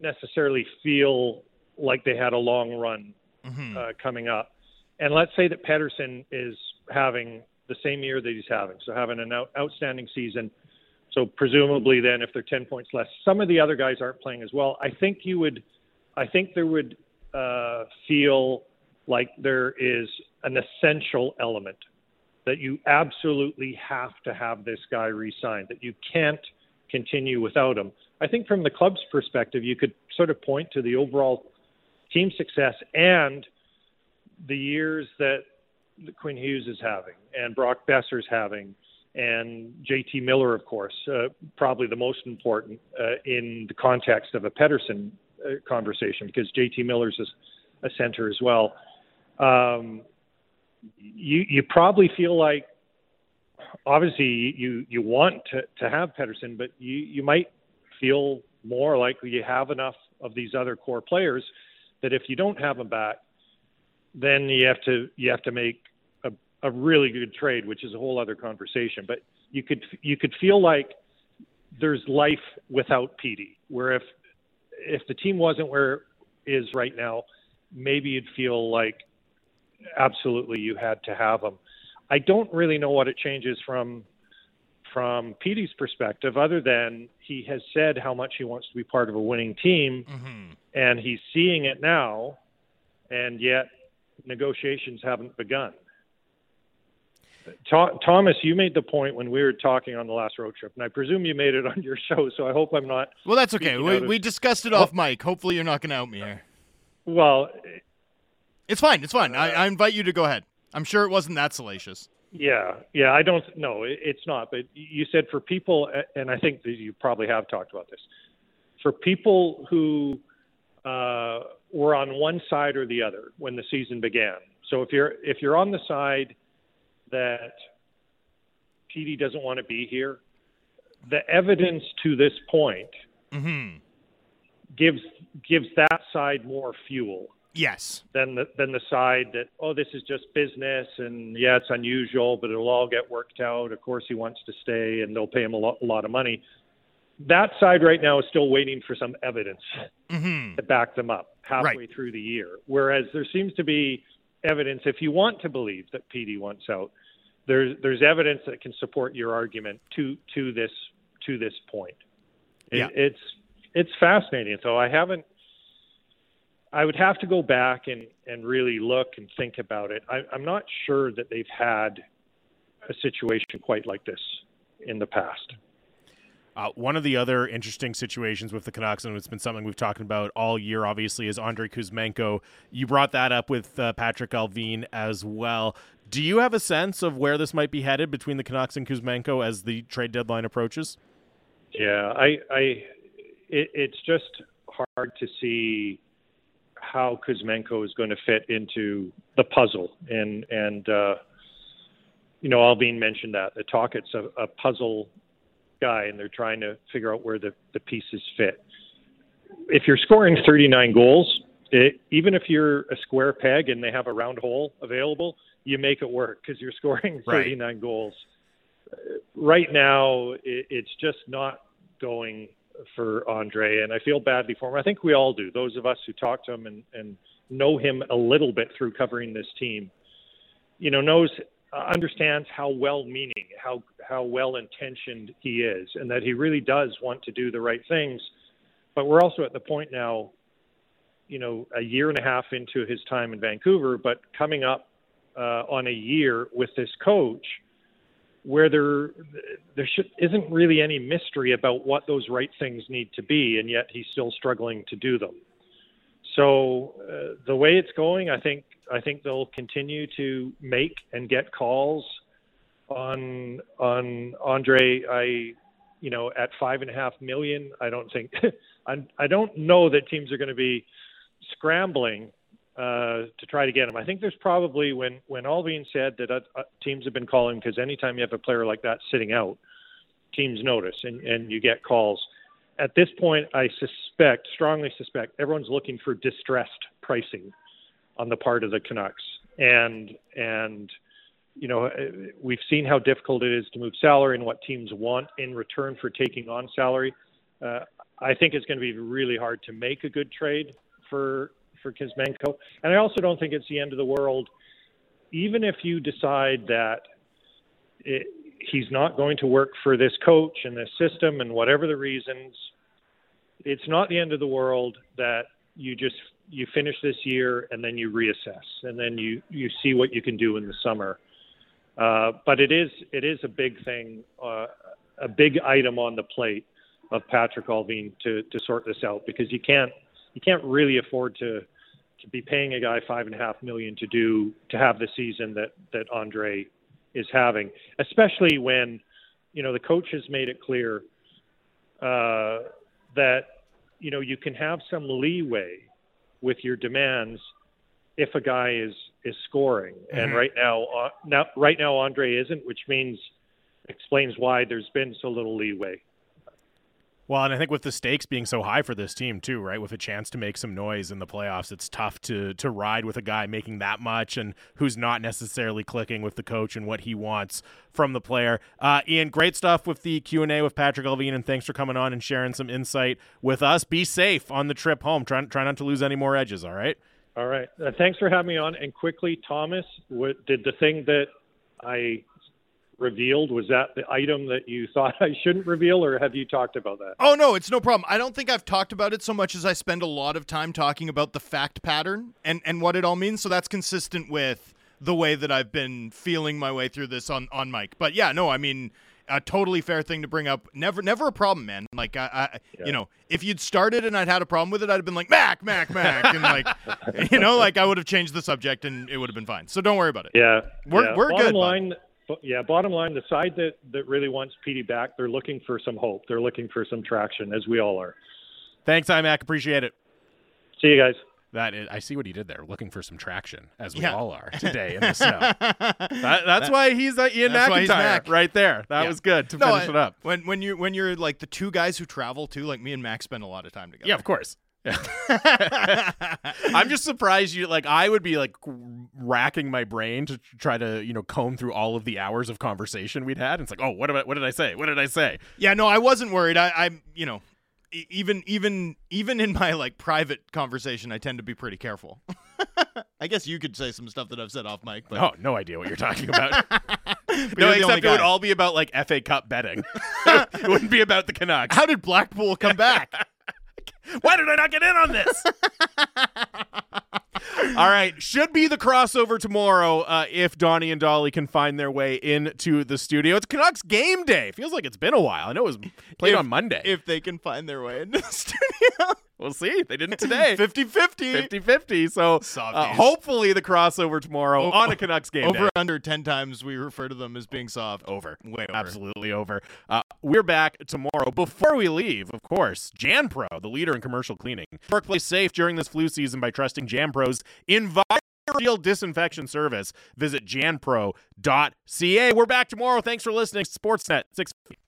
necessarily feel like they had a long run mm-hmm. uh, coming up. And let's say that Pettersson is having the same year that he's having, so having an out, outstanding season. So presumably then, if they're ten points less, some of the other guys aren't playing as well. I think you would, I think there would uh, feel like there is an essential element that you absolutely have to have this guy re-signed, that you can't continue without him. I think from the club's perspective, you could sort of point to the overall team success and the years that that Quinn Hughes is having and Brock Besser's having, and J T Miller, of course, uh, probably the most important uh, in the context of a Pettersson uh, conversation, because J T Miller's a, a center as well. Um, you you probably feel like, obviously, you, you want to, to have Pettersson, but you, you might feel more likely you have enough of these other core players that if you don't have them back, then you have to you have to make a, a really good trade, which is a whole other conversation. But you could you could feel like there's life without Petey, where if if the team wasn't where it is right now, maybe you'd feel like absolutely you had to have him. I don't really know what it changes from from Petey's perspective, other than he has said how much he wants to be part of a winning team, mm-hmm. and he's seeing it now, and yet negotiations haven't begun. Th- Thomas, you made the point when we were talking on the last road trip, and I presume you made it on your show, so I hope I'm not... Well, that's okay. We, of... we discussed it off mic. Hopefully you're not going to out me here. Well... It's fine. It's fine. Uh, I, I invite you to go ahead. I'm sure it wasn't that salacious. Yeah, yeah, I don't know. It's not. But you said for people, and I think that you probably have talked about this, for people who uh, were on one side or the other when the season began. So if you're if you're on the side that Petey doesn't want to be here, the evidence to this point mm-hmm. gives gives that side more fuel. Yes. Than the, than the side that, oh, this is just business, and yeah, it's unusual, but it'll all get worked out. Of course he wants to stay, and they'll pay him a lot, a lot of money. That side right now is still waiting for some evidence mm-hmm. to back them up halfway right. through the year, whereas there seems to be evidence, if you want to believe that Petey wants out, there's there's evidence that can support your argument to to this to this point. It, yeah. It's it's fascinating. So I haven't I would have to go back and, and really look and think about it. I, I'm not sure that they've had a situation quite like this in the past. Uh, one of the other interesting situations with the Canucks, and it's been something we've talked about all year, obviously, is Andrei Kuzmenko. You brought that up with uh, Patrik Allvin as well. Do you have a sense of where this might be headed between the Canucks and Kuzmenko as the trade deadline approaches? Yeah, I, I it, it's just hard to see how Kuzmenko is going to fit into the puzzle. And, and uh, you know, Allvin mentioned that. The Tocchet's a, a puzzle guy, and they're trying to figure out where the, the pieces fit. If you're scoring thirty-nine goals, it, even if you're a square peg and they have a round hole available, you make it work because you're scoring thirty-nine right. goals. Right now, it, it's just not going for Andre, and I feel badly for him. I think we all do. Those of us who talk to him and, and know him a little bit through covering this team, you know, knows, uh, understands how well-meaning, how how well-intentioned he is, and that he really does want to do the right things. But we're also at the point now, you know, a year and a half into his time in Vancouver, but coming up uh, on a year with this coach, where there there should, isn't really any mystery about what those right things need to be, and yet he's still struggling to do them. So uh, the way it's going, I think I think they'll continue to make and get calls on on Andre. I you know at five and a half million, I don't think I I don't know that teams are going to be scrambling Uh, to try to get him. I think there's probably, when, when Allvin said that uh, teams have been calling, because anytime you have a player like that sitting out, teams notice and, and you get calls. At this point, I suspect, strongly suspect, everyone's looking for distressed pricing on the part of the Canucks. And, and you know, we've seen how difficult it is to move salary and what teams want in return for taking on salary. Uh, I think it's going to be really hard to make a good trade for for Kuzmenko. And I also don't think it's the end of the world, even if you decide that it, he's not going to work for this coach and this system and whatever the reasons. It's not the end of the world that you just you finish this year and then you reassess, and then you you see what you can do in the summer. Uh, but it is it is a big thing, uh, a big item on the plate of Patrik Allvin to to sort this out, because you can't. You can't really afford to to be paying a guy five and a half million to do, to have the season that, that Andrei is having, especially when, you know, the coach has made it clear uh, that, you know, you can have some leeway with your demands if a guy is, is scoring. Mm-hmm. And right now, uh, now, right now, Andrei isn't, which means explains why there's been so little leeway. Well, and I think with the stakes being so high for this team too, right, with a chance to make some noise in the playoffs, it's tough to to ride with a guy making that much and who's not necessarily clicking with the coach and what he wants from the player. Uh, Ian, great stuff with the Q and A with Patrik Allvin, and thanks for coming on and sharing some insight with us. Be safe on the trip home. Try, try not to lose any more edges, all right? All right. Uh, thanks for having me on. And quickly, Thomas, what, did the thing that I – revealed, was that the item that you thought I shouldn't reveal, or have you talked about that? Oh no, it's no problem. I don't think I've talked about it so much as I spend a lot of time talking about the fact pattern and and what it all means, so that's consistent with the way that I've been feeling my way through this on on mic. But yeah, no, I mean, a totally fair thing to bring up. Never, never a problem, man. Like I, I yeah. you know, if you'd started and I'd had a problem with it, I'd have been like, Mac, Mac, Mac, and like, you know, like I would have changed the subject and it would have been fine. So don't worry about it. Yeah, we're yeah. we're Bottom good. Line, But yeah, bottom line, the side that, that really wants Petey back, they're looking for some hope. They're looking for some traction, as we all are. Thanks, iMac. Appreciate it. See you guys. That is, I see what he did there, looking for some traction, as we yeah. all are today in the snow. that, that's that, why he's that Ian MacIntyre right there. That yeah. was good to no, finish I, it up. When when you're, when you're like the two guys who travel, too, like me and Mac spend a lot of time together. Yeah, of course. Yeah. I'm just surprised you, like, I would be like racking my brain to try to, you know, comb through all of the hours of conversation we'd had. And it's like, oh, what about, what did I say? What did I say? Yeah, no, I wasn't worried. I, I'm, you know, e- even, even, even in my like private conversation, I tend to be pretty careful. I guess you could say some stuff that I've said off mic, but oh, no idea what you're talking about. No, except it would all be about like F A Cup betting. It wouldn't be about the Canucks. How did Blackpool come back? Why did I not get in on this? All right. Should be the crossover tomorrow uh, if Donnie and Dolly can find their way into the studio. It's Canucks game day. Feels like it's been a while. I know it was played if, on Monday. If they can find their way into the studio. We'll see. They didn't today. fifty-fifty. fifty-fifty. So uh, hopefully the crossover tomorrow oh, on a Canucks game over day. Over under ten times we refer to them as being soft. Over. Way over. Absolutely over. Uh, we're back tomorrow. Before we leave, of course, JanPro, the leader in commercial cleaning. Workplace safe during this flu season by trusting JanPro's Environmental Disinfection Service. Visit janpro dot c a. We're back tomorrow. Thanks for listening. Sportsnet six fifty.